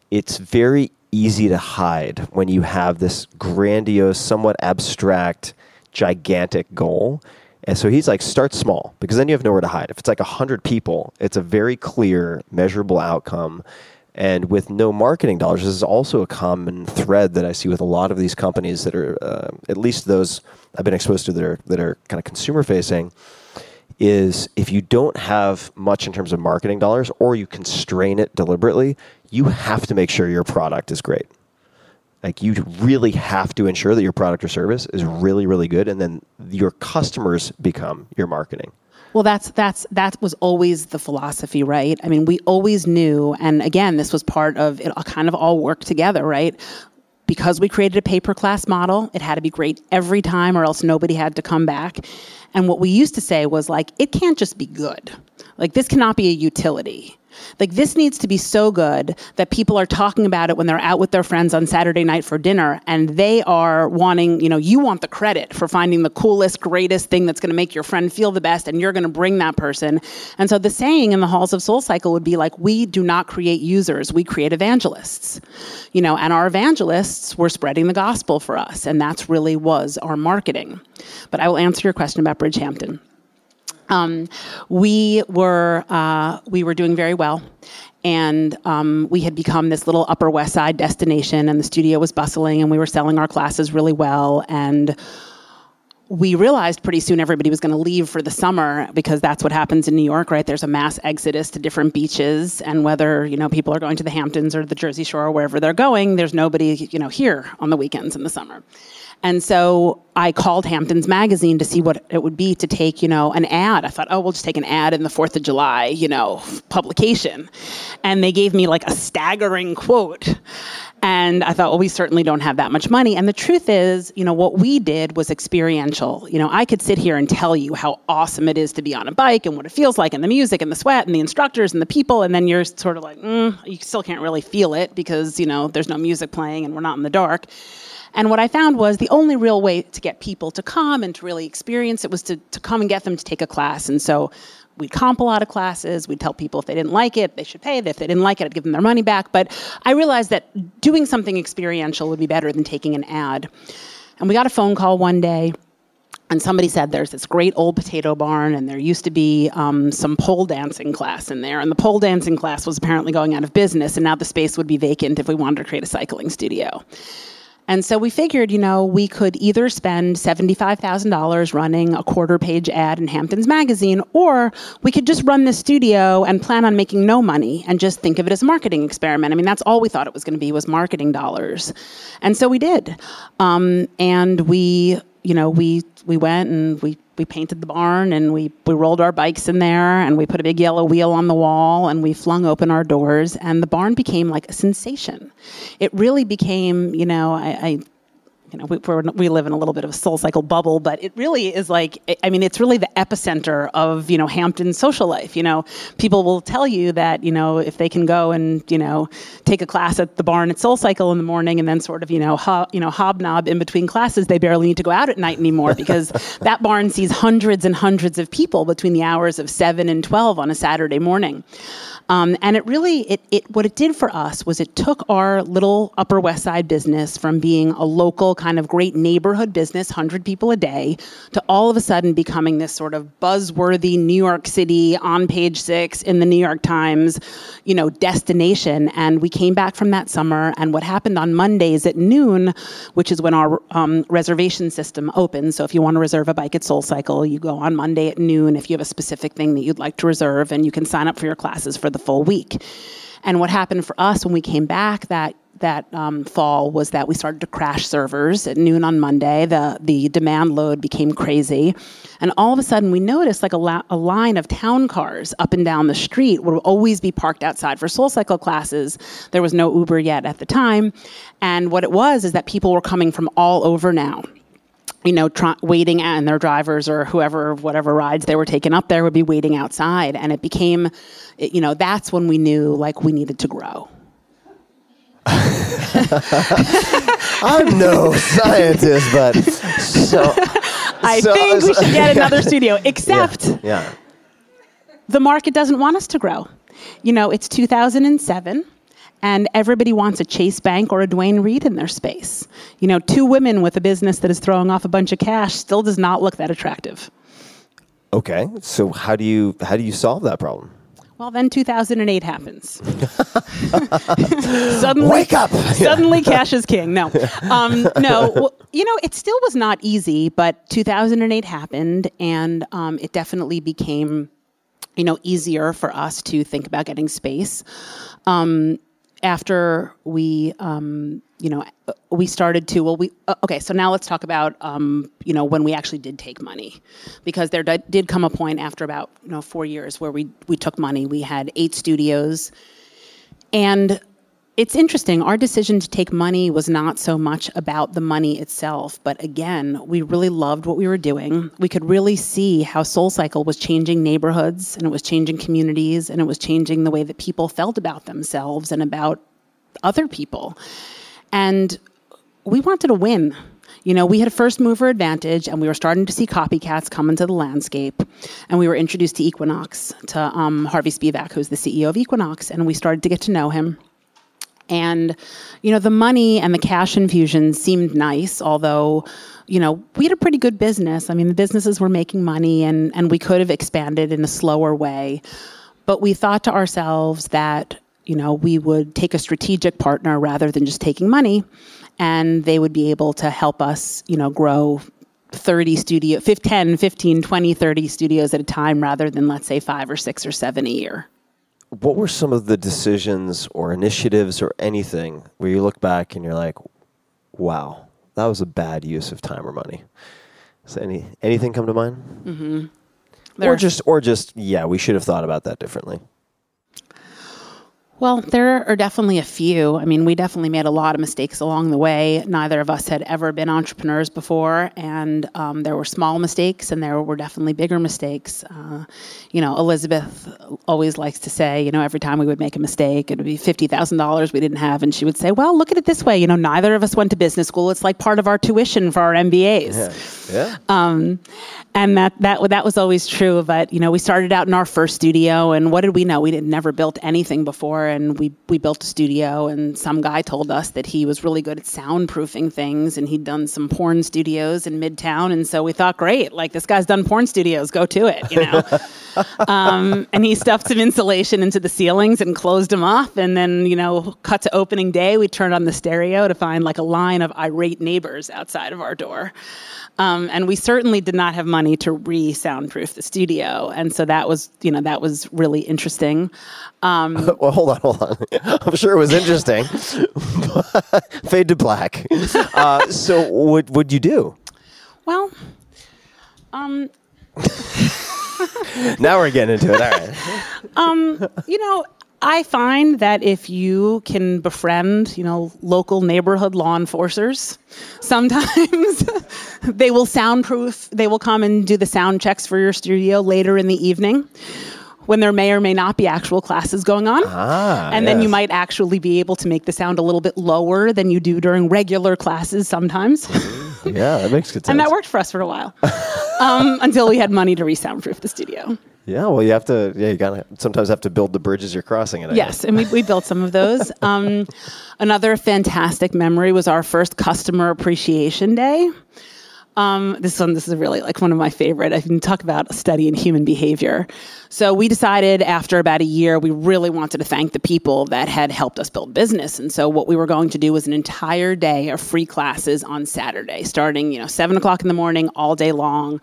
it's very easy to hide when you have this grandiose, somewhat abstract, gigantic goal. And so he's like, start small, because then you have nowhere to hide. If it's like 100 people, it's a very clear, measurable outcome. And with no marketing dollars, this is also a common thread that I see with a lot of these companies that are, at least those I've been exposed to that are kind of consumer facing, is if you don't have much in terms of marketing dollars, or you constrain it deliberately, you have to make sure your product is great. Like, you really have to ensure that your product or service is really, really good, and then your customers become your marketing. Well, that was always the philosophy, right? I mean, we always knew, and again, this was part of it. Kind of all worked together, right? Because we created a pay-per-class model, it had to be great every time, or else nobody had to come back. And what we used to say was, like, it can't just be good. Like, this cannot be a utility. Like, this needs to be so good that people are talking about it when they're out with their friends on Saturday night for dinner, and they are wanting, you know, you want the credit for finding the coolest, greatest thing that's going to make your friend feel the best, and you're going to bring that person. And so the saying in the halls of SoulCycle would be like, we do not create users, we create evangelists. You know, and our evangelists were spreading the gospel for us, and that's really was our marketing. But I will answer your question about Bridgehampton. We were doing very well, and we had become this little Upper West Side destination, and the studio was bustling, and we were selling our classes really well. And we realized pretty soon everybody was going to leave for the summer, because that's what happens in New York, right? There's a mass exodus to different beaches, and whether, you know, people are going to the Hamptons or the Jersey Shore or wherever they're going, there's nobody, you know, here on the weekends in the summer. And so I called Hamptons Magazine to see what it would be to take, you know, an ad. I thought, oh, we'll just take an ad in the 4th of July, you know, publication. And they gave me like a staggering quote. And I thought, well, we certainly don't have that much money. And the truth is, you know, what we did was experiential. You know, I could sit here and tell you how awesome it is to be on a bike and what it feels like and the music and the sweat and the instructors and the people. And then you're sort of like, you still can't really feel it because, you know, there's no music playing and we're not in the dark. And what I found was the only real way to get people to come and to really experience it was to come and get them to take a class. And so we'd comp a lot of classes. We'd tell people if they didn't like it, they should pay. If they didn't like it, I'd give them their money back. But I realized that doing something experiential would be better than taking an ad. And we got a phone call one day, and somebody said, there's this great old potato barn, and there used to be some pole dancing class in there. And the pole dancing class was apparently going out of business, and now the space would be vacant if we wanted to create a cycling studio. And so we figured, you know, we could either spend $75,000 running a quarter-page ad in Hamptons Magazine, or we could just run this studio and plan on making no money and just think of it as a marketing experiment. I mean, that's all we thought it was going to be, was marketing dollars. And so we did. And we, you know, we went and we painted the barn, and we rolled our bikes in there, and we put a big yellow wheel on the wall, and we flung open our doors, and the barn became like a sensation. It really became, you know, we live in a little bit of a SoulCycle bubble, but it really is like, I mean, it's really the epicenter of, you know, Hampton's social life. You know, people will tell you that, you know, if they can go and, you know, take a class at the barn at SoulCycle in the morning and then sort of, you know, hobnob in between classes, they barely need to go out at night anymore, because that barn sees hundreds and hundreds of people between the hours of 7 and 12 on a Saturday morning. And it really, what it did for us was it took our little Upper West Side business from being a local kind of great neighborhood business, 100 people a day, to all of a sudden becoming this sort of buzzworthy New York City, on page 6 in the New York Times, you know, destination. And we came back from that summer, and what happened on Mondays at noon, which is when our reservation system opens. So if you want to reserve a bike at SoulCycle, you go on Monday at noon if you have a specific thing that you'd like to reserve, and you can sign up for your classes for the full week. And what happened for us when we came back that fall was that we started to crash servers at noon on Monday. The demand load became crazy. And all of a sudden we noticed like a line of town cars up and down the street would always be parked outside for SoulCycle classes. There was no Uber yet at the time. And what it was is that people were coming from all over now, you know, waiting, and their drivers or whatever rides they were taking up there would be waiting outside. And it became, you know, that's when we knew like we needed to grow. I'm no scientist, but I think we should get another studio, except the market doesn't want us to grow. You know, it's 2007. And everybody wants a Chase Bank or a Duane Reade in their space. You know, two women with a business that is throwing off a bunch of cash still does not look that attractive. Okay, so how do you solve that problem? Well, then 2008 happens. Suddenly, wake up! Suddenly, cash is king. No. You know, it still was not easy, but 2008 happened, and it definitely became, you know, easier for us to think about getting space. After we, you know, we started to, okay, so now let's talk about, you know, when we actually did take money. Because there did come a point after about, you know, 4 years where we took money. We had 8 studios. And it's interesting, our decision to take money was not so much about the money itself. But again, we really loved what we were doing. We could really see how SoulCycle was changing neighborhoods, and it was changing communities, and it was changing the way that people felt about themselves and about other people. And we wanted to win. You know, we had a first mover advantage, and we were starting to see copycats come into the landscape. And we were introduced to Equinox, to Harvey Spivak, who's the CEO of Equinox, and we started to get to know him. And, you know, the money and the cash infusion seemed nice, although, you know, we had a pretty good business. I mean, the businesses were making money, and we could have expanded in a slower way. But we thought to ourselves that, you know, we would take a strategic partner rather than just taking money, and they would be able to help us, you know, grow 30 studio, 10, 15, 20, 30 studios at a time rather than, let's say, 5 or 6 or 7 a year. What were some of the decisions or initiatives or anything where you look back and you're like, wow, that was a bad use of time or money? Does anything come to mind? Mm-hmm. Or just, we should have thought about that differently. Well, there are definitely a few. I mean, we definitely made a lot of mistakes along the way. Neither of us had ever been entrepreneurs before, and there were small mistakes, and there were definitely bigger mistakes. You know, Elizabeth always likes to say, you know, every time we would make a mistake, it would be $50,000 we didn't have, and she would say, well, look at it this way. You know, neither of us went to business school. It's like part of our tuition for our MBAs. Yeah. And that was always true. But, you know, we started out in our first studio, and what did we know? We had never built anything before. And we built a studio, and some guy told us that he was really good at soundproofing things, and he'd done some porn studios in Midtown, and so we thought, great, like, this guy's done porn studios, go to it, you know. And he stuffed some insulation into the ceilings and closed them off, and then, you know, cut to opening day, we turned on the stereo to find like a line of irate neighbors outside of our door. And we certainly did not have money to re-soundproof the studio, and so that was, you know, that was really interesting. Well, hold on. I'm sure it was interesting. Fade to black. So what would you do? Well, now we're getting into it. All right. You know, I find that if you can befriend, you know, local neighborhood law enforcers, sometimes they will soundproof. They will come and do the sound checks for your studio later in the evening, when there may or may not be actual classes going on. Then you might actually be able to make the sound a little bit lower than you do during regular classes sometimes. Yeah, that makes good sense. And that worked for us for a while, until we had money to re-soundproof the studio. Yeah, well, you sometimes have to build the bridges you're crossing. Yes, and we built some of those. Another fantastic memory was our first customer appreciation day. This is really like one of my favorite. I can talk about a study in human behavior. So we decided after about a year, we really wanted to thank the people that had helped us build business. And so what we were going to do was an entire day of free classes on Saturday, starting, you know, 7:00 in the morning, all day long.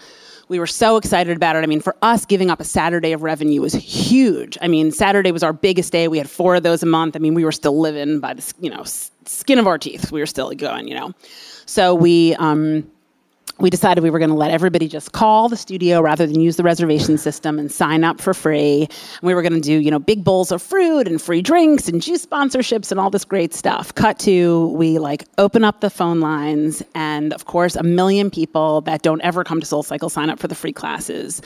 We were so excited about it. I mean, for us, giving up a Saturday of revenue was huge. I mean, Saturday was our biggest day. We had 4 of those a month. I mean, we were still living by the, you know, skin of our teeth. We were still going, you know. So we decided we were going to let everybody just call the studio rather than use the reservation system and sign up for free. And we were going to do, you know, big bowls of fruit and free drinks and juice sponsorships and all this great stuff. Cut to, we like open up the phone lines, and of course, 1 million people that don't ever come to SoulCycle sign up for the free classes.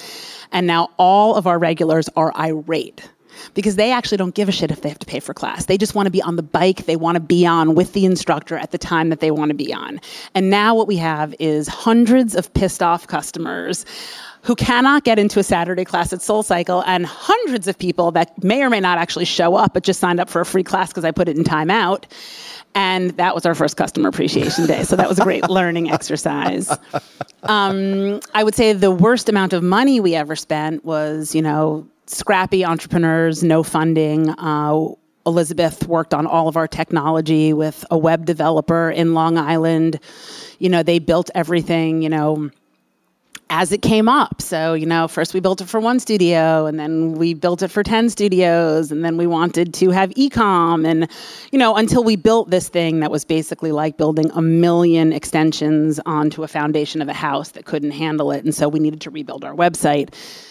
And now all of our regulars are irate, because they actually don't give a shit if they have to pay for class. They just want to be on the bike. They want to be on with the instructor at the time that they want to be on. And now what we have is hundreds of pissed off customers who cannot get into a Saturday class at SoulCycle, and hundreds of people that may or may not actually show up but just signed up for a free class because I put it in timeout. And that was our first customer appreciation day. So that was a great learning exercise. I would say the worst amount of money we ever spent was, you know, scrappy entrepreneurs, no funding. Elizabeth worked on all of our technology with a web developer in Long Island. You know, they built everything, you know, as it came up. So, you know, first we built it for 1 studio, and then we built it for 10 studios, and then we wanted to have e-com, and, you know, until we built this thing that was basically like building 1 million extensions onto a foundation of a house that couldn't handle it. And so we needed to rebuild our website.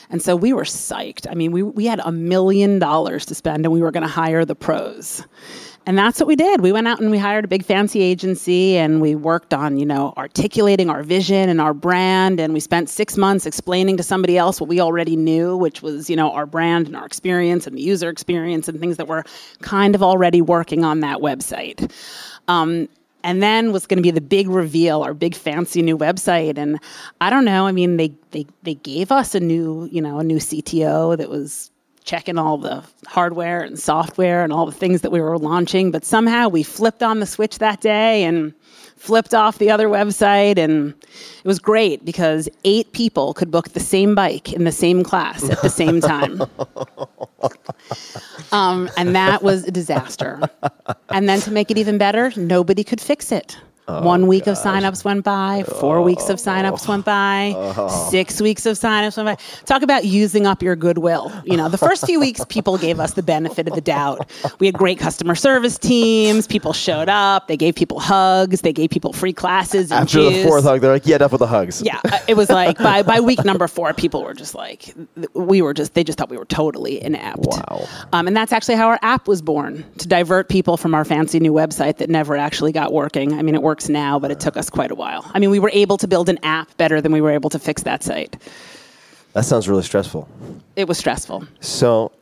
And so we were psyched. I mean, we had $1 million to spend, and we were going to hire the pros. And that's what we did. We went out and we hired a big fancy agency, and we worked on, you know, articulating our vision and our brand. And we spent 6 months explaining to somebody else what we already knew, which was, you know, our brand and our experience and the user experience and things that were kind of already working on that website. And then was going to be the big reveal, our big fancy new website. And I don't know, I mean, they gave us a new CTO that was checking all the hardware and software and all the things that we were launching. But somehow we flipped on the switch that day and flipped off the other website. And it was great because 8 people could book the same bike in the same class at the same time. And that was a disaster. And then to make it even better, nobody could fix it. Oh, 1 week of signups went by, 4 weeks of signups went by, 6 weeks of signups went by. Talk about using up your goodwill. You know, the first few weeks, people gave us the benefit of the doubt. We had great customer service teams. People showed up. They gave people hugs. They gave people free classes. And after the 4th hug, they're like, yeah, enough with the hugs. Yeah. It was like by week number 4, people were just like, they just thought we were totally inept. Wow. And that's actually how our app was born, to divert people from our fancy new website that never actually got working. I mean, it worked now, but it took us quite a while. I mean, we were able to build an app better than we were able to fix that site. That sounds really stressful. It was stressful. So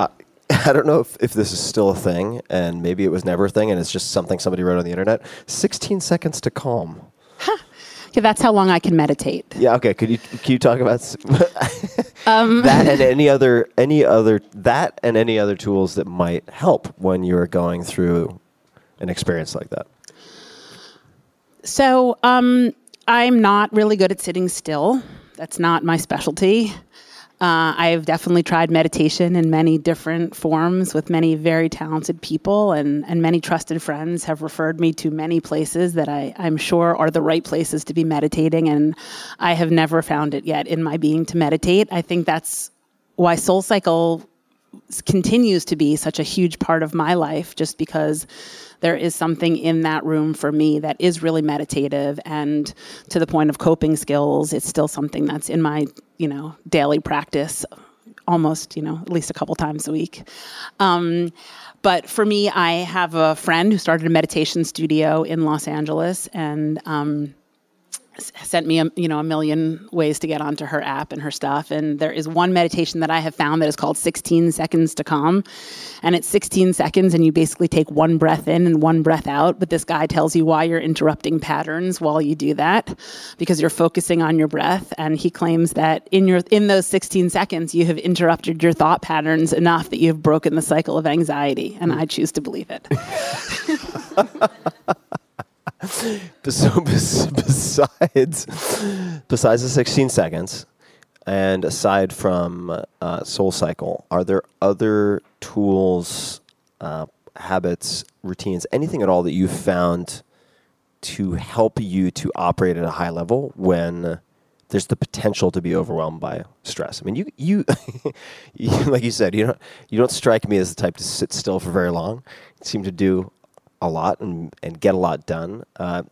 I don't know if this is still a thing, and maybe it was never a thing, and it's just something somebody wrote on the internet. 16 seconds to calm. Huh. Yeah, that's how long I can meditate. Yeah, okay. Could you talk about that and any other tools that might help when you're going through an experience like that? So I'm not really good at sitting still. That's not my specialty. I've definitely tried meditation in many different forms with many very talented people, and many trusted friends have referred me to many places that I'm sure are the right places to be meditating, and I have never found it yet in my being to meditate. I think that's why SoulCycle continues to be such a huge part of my life, just because there is something in that room for me that is really meditative, and to the point of coping skills, it's still something that's in my, daily practice almost, at least a couple times a week. But for me, I have a friend who started a meditation studio in Los Angeles, and sent me a million ways to get onto her app and her stuff. And there is one meditation that I have found that is called 16 Seconds to Calm. And it's 16 seconds, and you basically take one breath in and one breath out. But this guy tells you why you're interrupting patterns while you do that, because you're focusing on your breath. And he claims that in those 16 seconds, you have interrupted your thought patterns enough that you have broken the cycle of anxiety. And I choose to believe it. Besides the 16 seconds, and aside from SoulCycle, are there other tools, habits, routines, anything at all that you've found to help you to operate at a high level when there's the potential to be overwhelmed by stress? I mean, you like you said, you don't strike me as the type to sit still for very long. You seem to do a lot and get a lot done,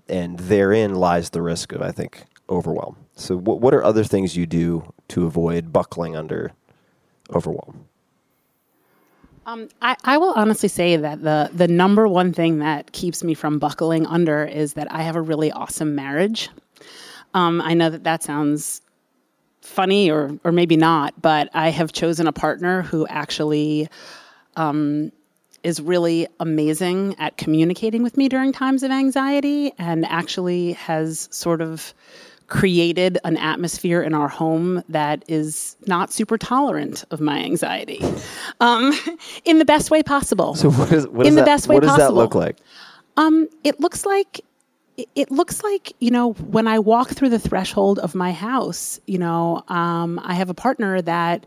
and therein lies the risk of, I think, overwhelm. So what are other things you do to avoid buckling under overwhelm? I will honestly say that the number one thing that keeps me from buckling under is that I have a really awesome marriage. I know that sounds funny or maybe not, but I have chosen a partner who actually is really amazing at communicating with me during times of anxiety, and actually has sort of created an atmosphere in our home that is not super tolerant of my anxiety, in the best way possible. So what does that look like? It looks like, when I walk through the threshold of my house, I have a partner that,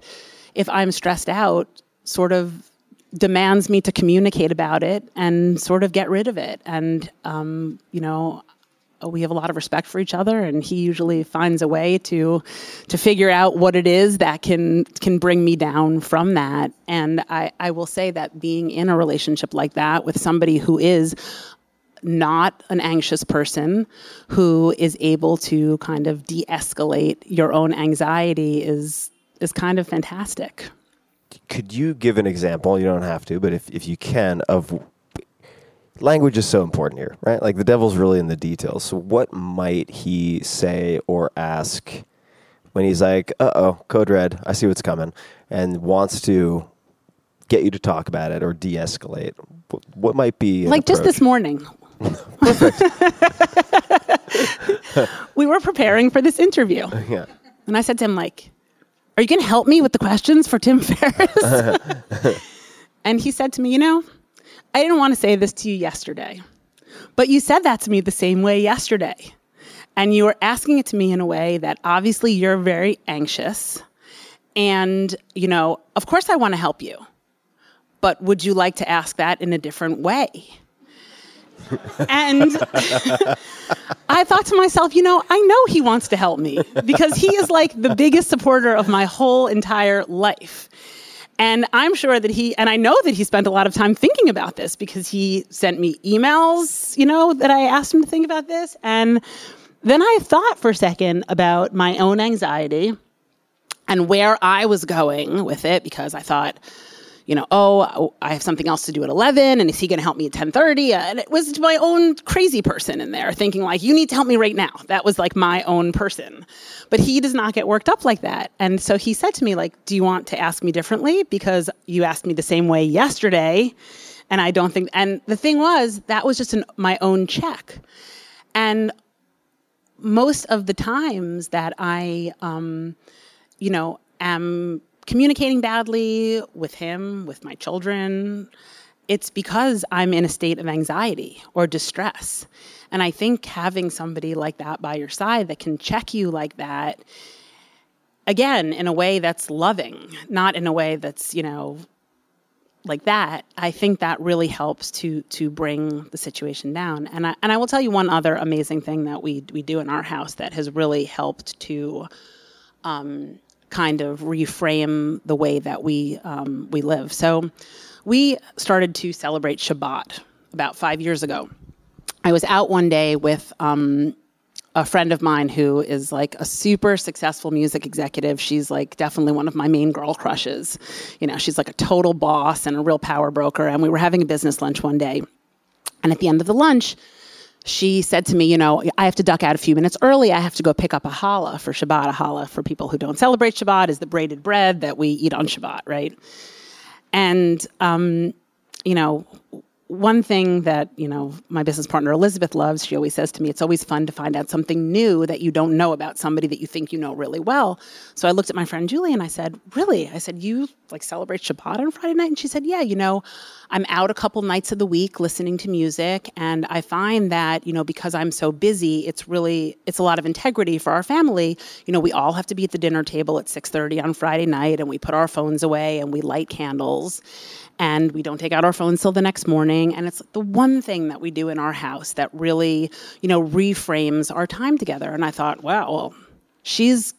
if I'm stressed out, sort of demands me to communicate about it and sort of get rid of it. And, we have a lot of respect for each other, and he usually finds a way to figure out what it is that can bring me down from that. And I will say that being in a relationship like that with somebody who is not an anxious person, who is able to kind of de-escalate your own anxiety, is kind of fantastic. Could you give an example? You don't have to, but if you can, of language is so important here, right? Like, the devil's really in the details. So what might he say or ask when he's like, uh-oh, code red, I see what's coming, and wants to get you to talk about it or de-escalate? What might be like just this morning. We were preparing for this interview. Yeah. And I said to him, are you going to help me with the questions for Tim Ferriss? And he said to me, you know, I didn't want to say this to you yesterday, but you said that to me the same way yesterday. And you were asking it to me in a way that obviously you're very anxious. And, you know, of course I want to help you. But would you like to ask that in a different way? And I thought to myself, you know, I know he wants to help me because he is like the biggest supporter of my whole entire life. And I'm sure that I know that he spent a lot of time thinking about this because he sent me emails, you know, that I asked him to think about this. And then I thought for a second about my own anxiety and where I was going with it, because I thought, you know, oh, I have something else to do at 11, and is he going to help me at 10:30? And it was my own crazy person in there thinking like, you need to help me right now. That was like my own person. But he does not get worked up like that. And so he said to me like, do you want to ask me differently? Because you asked me the same way yesterday, and I don't think, and the thing was, that was just my own check. And most of the times that I, you know, am communicating badly with him, with my children, it's because I'm in a state of anxiety or distress. And I think having somebody like that by your side that can check you like that, again, in a way that's loving, not in a way that's, you know, like that, I think that really helps to bring the situation down. And I will tell you one other amazing thing that we do in our house that has really helped to kind of reframe the way that we live. So we started to celebrate Shabbat about 5 years ago. I was out one day with a friend of mine who is like a super successful music executive. She's like definitely one of my main girl crushes. You know, she's like a total boss and a real power broker. And we were having a business lunch one day. And at the end of the lunch, she said to me, you know, I have to duck out a few minutes early. I have to go pick up a challah for Shabbat. A challah, for people who don't celebrate Shabbat, is the braided bread that we eat on Shabbat, right? And, you know, one thing that, you know, my business partner Elizabeth loves, she always says to me, it's always fun to find out something new that you don't know about somebody that you think you know really well. So I looked at my friend Julie and I said, really? I said, you like celebrate Shabbat on Friday night? And she said, yeah, you know, I'm out a couple nights of the week listening to music. And I find that, you know, because I'm so busy, it's a lot of integrity for our family. You know, we all have to be at the dinner table at 6:30 on Friday night, and we put our phones away and we light candles. And we don't take out our phones till the next morning. And it's the one thing that we do in our house that really, you know, reframes our time together. And I thought, wow, well, she's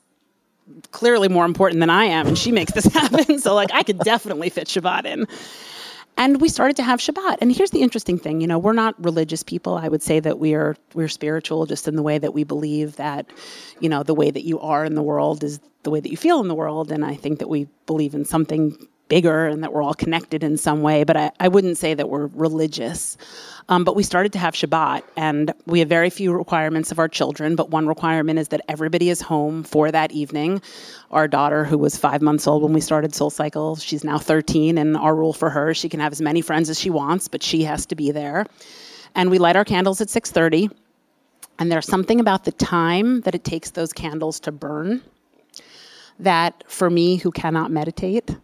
clearly more important than I am, and she makes this happen. So, like, I could definitely fit Shabbat in. And we started to have Shabbat. And here's the interesting thing. You know, we're not religious people. I would say that we're spiritual just in the way that we believe that, you know, the way that you are in the world is the way that you feel in the world. And I think that we believe in something bigger and that we're all connected in some way, but I wouldn't say that we're religious. But we started to have Shabbat, and we have very few requirements of our children, but one requirement is that everybody is home for that evening. Our daughter, who was 5 months old when we started SoulCycle, she's now 13, and our rule for her, she can have as many friends as she wants, but she has to be there. And we light our candles at 6:30, and there's something about the time that it takes those candles to burn that, for me, who cannot meditate,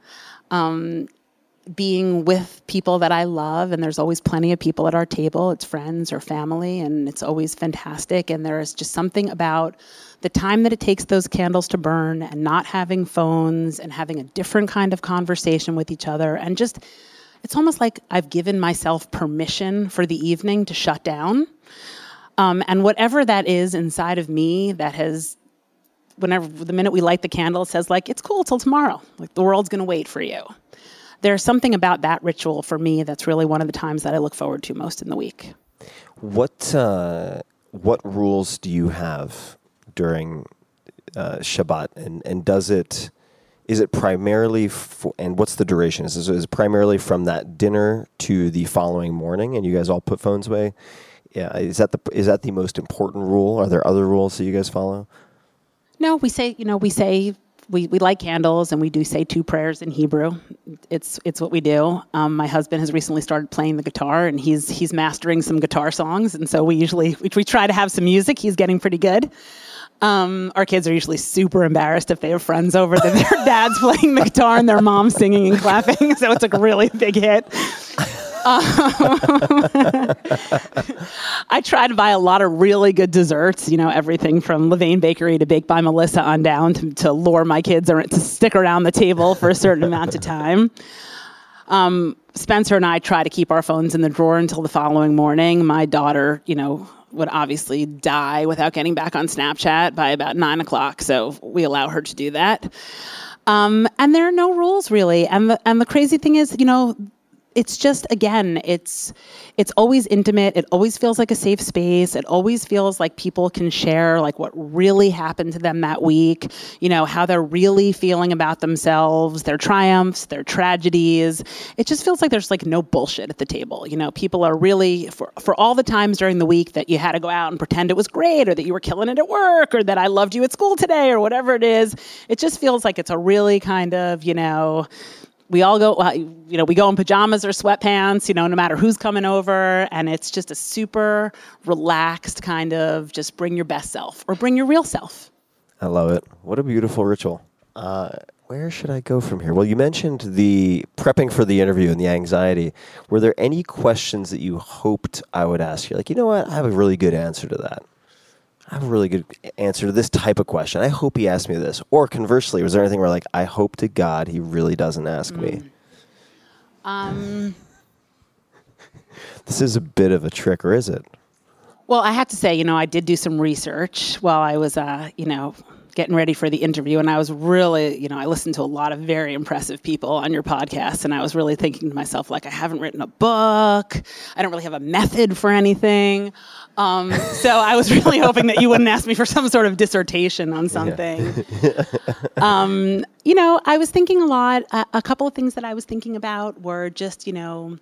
being with people that I love, and there's always plenty of people at our table, it's friends or family, and it's always fantastic. And there is just something about the time that it takes those candles to burn and not having phones and having a different kind of conversation with each other. And just, it's almost like I've given myself permission for the evening to shut down. And whatever that is inside of me that has, whenever the minute we light the candle, it says like, it's cool till tomorrow. Like, the world's going to wait for you. There's something about that ritual for me that's really one of the times that I look forward to most in the week. What rules do you have during Shabbat, and is it primarily for, and what's the duration? Is it primarily from that dinner to the following morning, and you guys all put phones away? Yeah, is that the most important rule? Are there other rules that you guys follow? No, we light candles, and we do say two prayers in Hebrew. It's what we do. My husband has recently started playing the guitar, and he's mastering some guitar songs. And so we try to have some music. He's getting pretty good. Our kids are usually super embarrassed if they have friends over that their dad's playing the guitar and their mom's singing and clapping. So it's like a really big hit. I try to buy a lot of really good desserts, you know, everything from Levain Bakery to Baked by Melissa on down to lure my kids to stick around the table for a certain amount of time. Spencer and I try to keep our phones in the drawer until the following morning. My daughter, you know, would obviously die without getting back on Snapchat by about 9 o'clock. So we allow her to do that. And there are no rules really. And the crazy thing is, you know, it's just, again, it's always intimate. It always feels like a safe space. It always feels like people can share like what really happened to them that week, you know, how they're really feeling about themselves, their triumphs, their tragedies. It just feels like there's like no bullshit at the table. You know, people are really, for all the times during the week that you had to go out and pretend it was great or that you were killing it at work or that I loved you at school today or whatever it is, it just feels like it's a really kind of, you know, we all go, you know, we go in pajamas or sweatpants, you know, no matter who's coming over. And it's just a super relaxed kind of just bring your best self or bring your real self. I love it. What a beautiful ritual. Where should I go from here? Well, you mentioned the prepping for the interview and the anxiety. Were there any questions that you hoped I would ask you? Like, you know what? I have a really good answer to that. I have a really good answer to this type of question. I hope he asked me this. Or conversely, was there anything where like, I hope to God he really doesn't ask me? This is a bit of a trick, or is it? Well, I have to say, you know, I did do some research while I was, you know, getting ready for the interview. And I was really, you know, I listened to a lot of very impressive people on your podcast. And I was really thinking to myself, like, I haven't written a book. I don't really have a method for anything. So I was really hoping that you wouldn't ask me for some sort of dissertation on something. Yeah. You know, I was thinking a lot. A couple of things that I was thinking about were just, you know,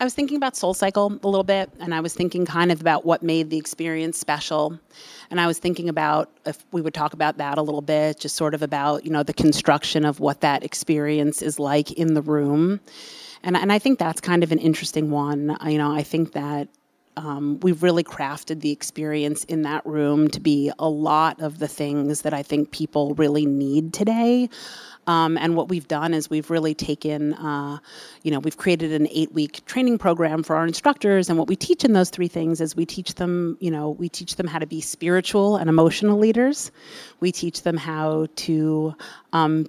I was thinking about SoulCycle a little bit, and I was thinking kind of about what made the experience special. And I was thinking about if we would talk about that a little bit, just sort of about, you know, the construction of what that experience is like in the room. And I think that's kind of an interesting one. You know, I think that we've really crafted the experience in that room to be a lot of the things that I think people really need today. And what we've done is we've really taken, you know, we've created an 8-week training program for our instructors. And what we teach in those three things is we teach them, you know, we teach them how to be spiritual and emotional leaders. We teach them how to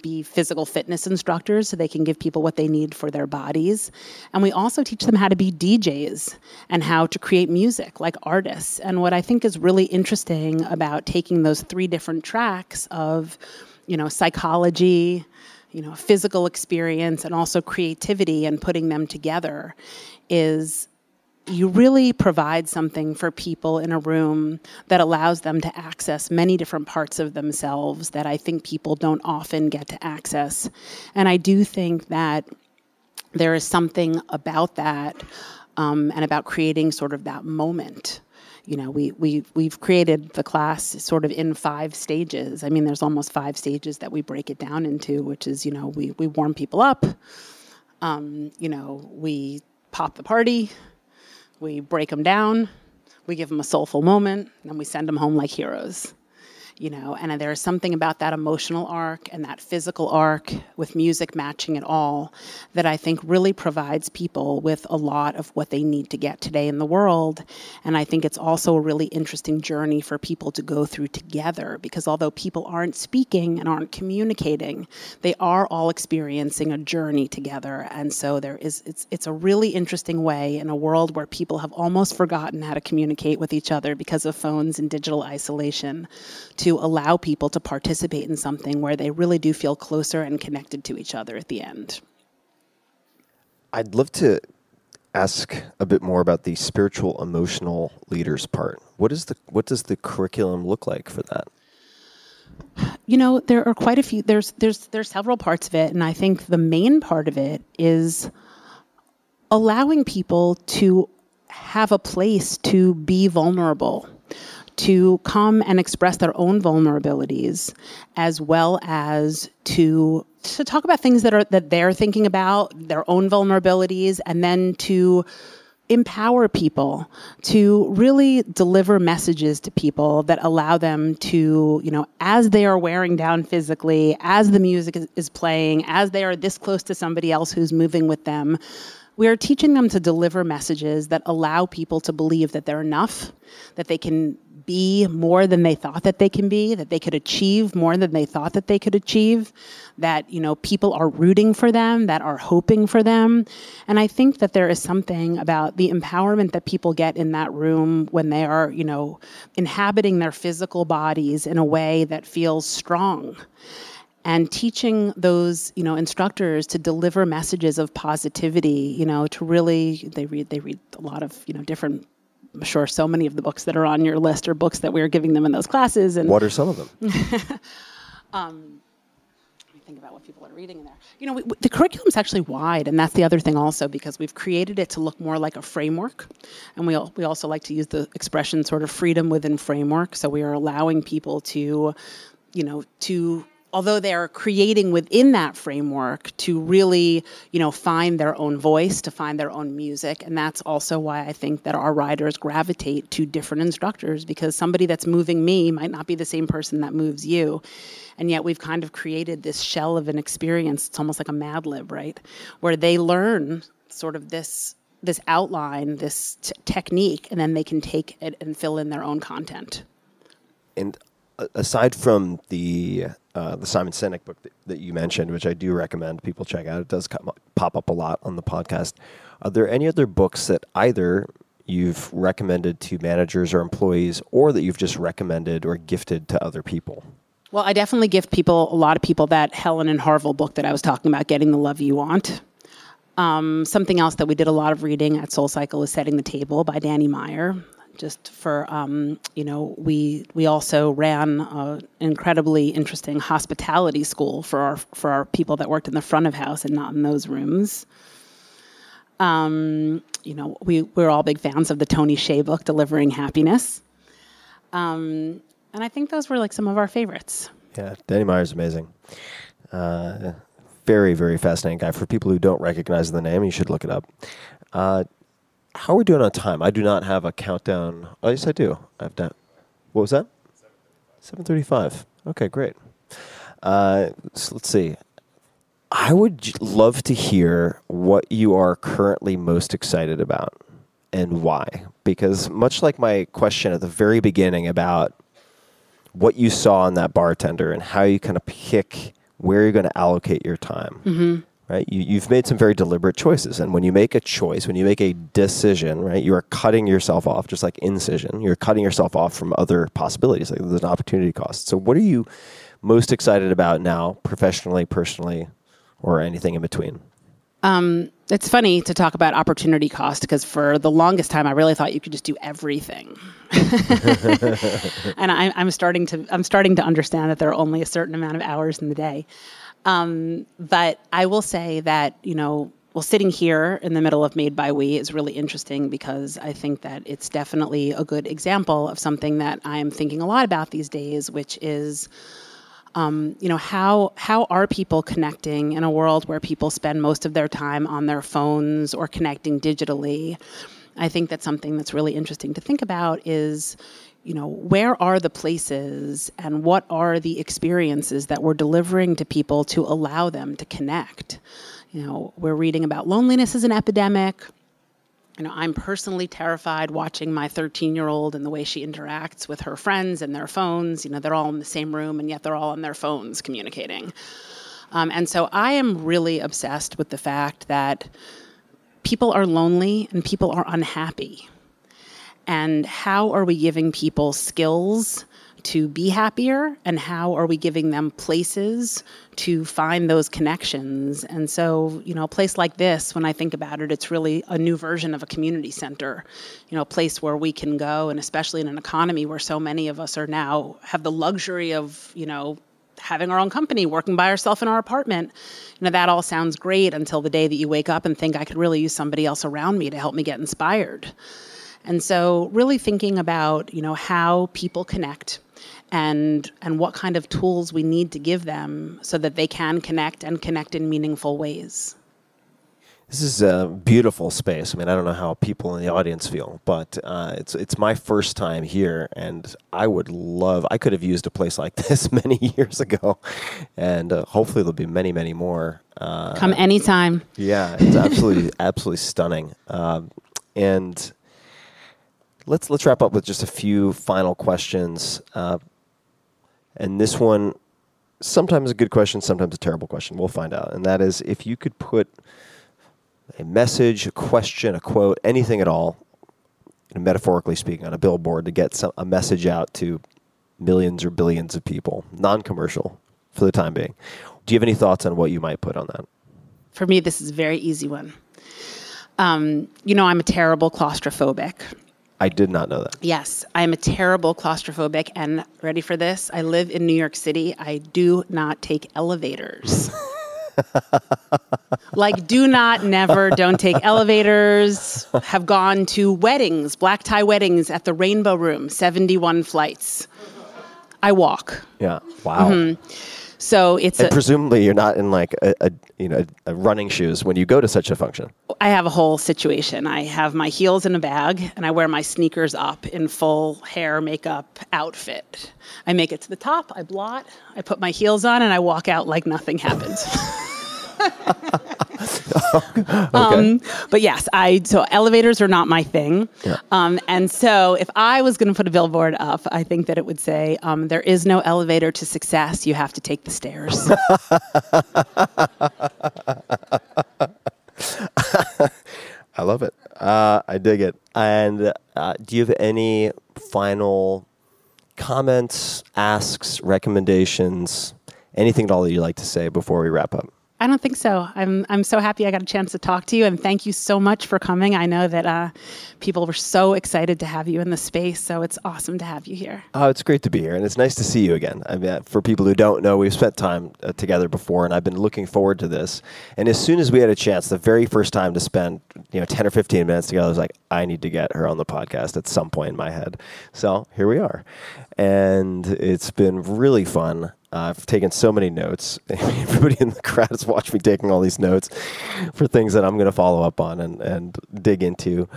be physical fitness instructors so they can give people what they need for their bodies. And we also teach them how to be DJs and how to create music like artists. And what I think is really interesting about taking those three different tracks of, you know, psychology, you know, physical experience, and also creativity, and putting them together is you really provide something for people in a room that allows them to access many different parts of themselves that I think people don't often get to access. And I do think that there is something about that and about creating sort of that moment. You know, we've created the class sort of in 5 stages. I mean, there's almost 5 stages that we break it down into, which is, you know, we warm people up, you know, we pop the party, we break them down, we give them a soulful moment, and then we send them home like heroes. You know, and there's something about that emotional arc and that physical arc with music matching it all that I think really provides people with a lot of what they need to get today in the world. And I think it's also a really interesting journey for people to go through together, because although people aren't speaking and aren't communicating, they are all experiencing a journey together. And so there is, it's a really interesting way in a world where people have almost forgotten how to communicate with each other because of phones and digital isolation, to allow people to participate in something where they really do feel closer and connected to each other at the end. I'd love to ask a bit more about the spiritual emotional leaders part. What does the curriculum look like for that? You know, there are quite a few, there's several parts of it, and I think the main part of it is allowing people to have a place to be vulnerable, to come and express their own vulnerabilities, as well as to talk about things that they're thinking about, their own vulnerabilities, and then to empower people to really deliver messages to people that allow them to, you know, as they are wearing down physically, as the music is playing, as they are this close to somebody else who's moving with them, we are teaching them to deliver messages that allow people to believe that they're enough, that they can be more than they thought that they can be, that they could achieve more than they thought that they could achieve, that, you know, people are rooting for them, that are hoping for them. And I think that there is something about the empowerment that people get in that room when they are, you know, inhabiting their physical bodies in a way that feels strong. And teaching those, you know, instructors to deliver messages of positivity, you know, to really, they read a lot of, you know, different, I'm sure so many of the books that are on your list are books that we're giving them in those classes. And what are some of them? Think about what people are reading in there. You know, the curriculum is actually wide, and that's the other thing also, because we've created it to look more like a framework, and we also like to use the expression sort of freedom within framework. So we are allowing people to, you know, to, although they are creating within that framework, to really, you know, find their own voice, to find their own music. And that's also why I think that our riders gravitate to different instructors, because somebody that's moving me might not be the same person that moves you. And yet we've kind of created this shell of an experience. It's almost like a Mad Lib, right? Where they learn sort of this outline, this technique, and then they can take it and fill in their own content. And aside from the Simon Sinek book that you mentioned, which I do recommend people check out, it does pop up a lot on the podcast. Are there any other books that either you've recommended to managers or employees, or that you've just recommended or gifted to other people? Well, I definitely gift a lot of people that Helen and Harville book that I was talking about, Getting the Love You Want. Something else that we did a lot of reading at SoulCycle is Setting the Table by Danny Meyer. Just for, you know, we also ran an incredibly interesting hospitality school for our people that worked in the front of house and not in those rooms. You know, we're all big fans of the Tony Hsieh book, Delivering Happiness. And I think those were like some of our favorites. Yeah, Danny Meyer's amazing. Very, very fascinating guy. For people who don't recognize the name, you should look it up. How are we doing on time? I do not have a countdown. Oh, yes, I do. I have that. What was that? 7:35. Okay, great. So let's see. I would love to hear what you are currently most excited about and why. Because much like my question at the very beginning about what you saw in that bartender and how you kind of pick where you're going to allocate your time. Mm-hmm. Right, you've made some very deliberate choices. And when you make a choice, when you make a decision, right, you are cutting yourself off, just like incision. You're cutting yourself off from other possibilities. Like there's an opportunity cost. So what are you most excited about now, professionally, personally, or anything in between? It's funny to talk about opportunity cost, because for the longest time, I really thought you could just do everything. And I'm starting to understand that there are only a certain amount of hours in the day. But I will say that, you know, well, sitting here in the middle of Made by We is really interesting, because I think that it's definitely a good example of something that I'm thinking a lot about these days, which is, you know, how are people connecting in a world where people spend most of their time on their phones or connecting digitally? I think that something that's really interesting to think about is, you know, where are the places and what are the experiences that we're delivering to people to allow them to connect? You know, we're reading about loneliness as an epidemic. You know, I'm personally terrified watching my 13-year-old and the way she interacts with her friends and their phones. You know, they're all in the same room, and yet they're all on their phones communicating. And so I am really obsessed with the fact that people are lonely and people are unhappy. And how are we giving people skills to be happier? And how are we giving them places to find those connections? And so, you know, a place like this, when I think about it, it's really a new version of a community center, you know, a place where we can go, and especially in an economy where so many of us are now have the luxury of, you know, having our own company, working by ourselves in our apartment. You know, that all sounds great until the day that you wake up and think, I could really use somebody else around me to help me get inspired. And so really thinking about, you know, how people connect and what kind of tools we need to give them so that they can connect and connect in meaningful ways. This is a beautiful space. I mean, I don't know how people in the audience feel, but it's my first time here, and I could have used a place like this many years ago, and hopefully there'll be many, many more. Come anytime. Yeah, it's absolutely, absolutely stunning. And let's wrap up with just a few final questions. And this one, sometimes a good question, sometimes a terrible question. We'll find out. And that is, if you could put a message, a question, a quote, anything at all, metaphorically speaking, on a billboard to get a message out to millions or billions of people, non-commercial for the time being. Do you have any thoughts on what you might put on that? For me, this is a very easy one. I'm a terrible claustrophobic. I did not know that. Yes, I'm a terrible claustrophobic. And ready for this? I live in New York City. I do not take elevators. Like, don't take elevators. Have gone to weddings, black tie weddings at the Rainbow Room, 71 flights. I walk. Yeah. Wow. Mm-hmm. So presumably you're not in like a running shoes when you go to such a function. I have a whole situation. I have my heels in a bag and I wear my sneakers up in full hair, makeup, outfit. I make it to the top. I blot. I put my heels on and I walk out like nothing happens. Okay. But yes, so elevators are not my thing. Yeah. And so if I was going to put a billboard up, I think that it would say, there is no elevator to success. You have to take the stairs. I love it. I dig it. And do you have any final comments, asks, recommendations, anything at all that you'd like to say before we wrap up? I don't think so. I'm so happy I got a chance to talk to you, and thank you so much for coming. I know that people were so excited to have you in the space, so it's awesome to have you here. Oh, it's great to be here, and it's nice to see you again. I mean, for people who don't know, we've spent time together before, and I've been looking forward to this. And as soon as we had a chance, the very first time to spend 10 or 15 minutes together, I was like, I need to get her on the podcast at some point in my head. So here we are, and it's been really fun. I've taken so many notes. Everybody in the crowd has watched me taking all these notes for things that I'm going to follow up on and dig into.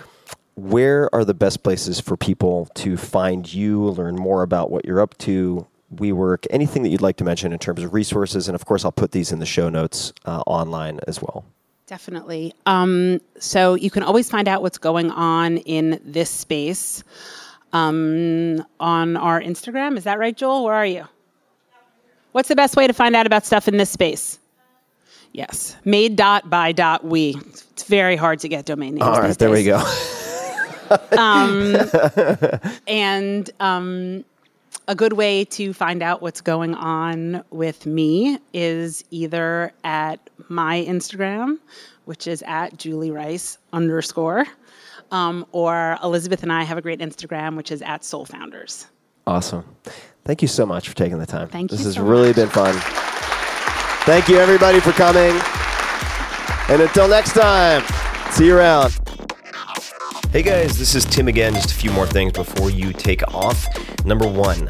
Where are the best places for people to find you, learn more about what you're up to, WeWork, anything that you'd like to mention in terms of resources? And of course, I'll put these in the show notes online as well. Definitely. So you can always find out what's going on in this space on our Instagram. Is that right, Joel? Where are you? What's the best way to find out about stuff in this space? Yes. Made.by.we. It's very hard to get domain names. All right, there we go. A good way to find out what's going on with me is either at my Instagram, which is at @JulieRice_, or Elizabeth and I have a great Instagram, which is at @SoulFounders. Awesome. Thank you so much for taking the time. Thank you. This has really been fun. Thank you, everybody, for coming. And until next time, see you around. Hey, guys, this is Tim again. Just a few more things before you take off. Number one,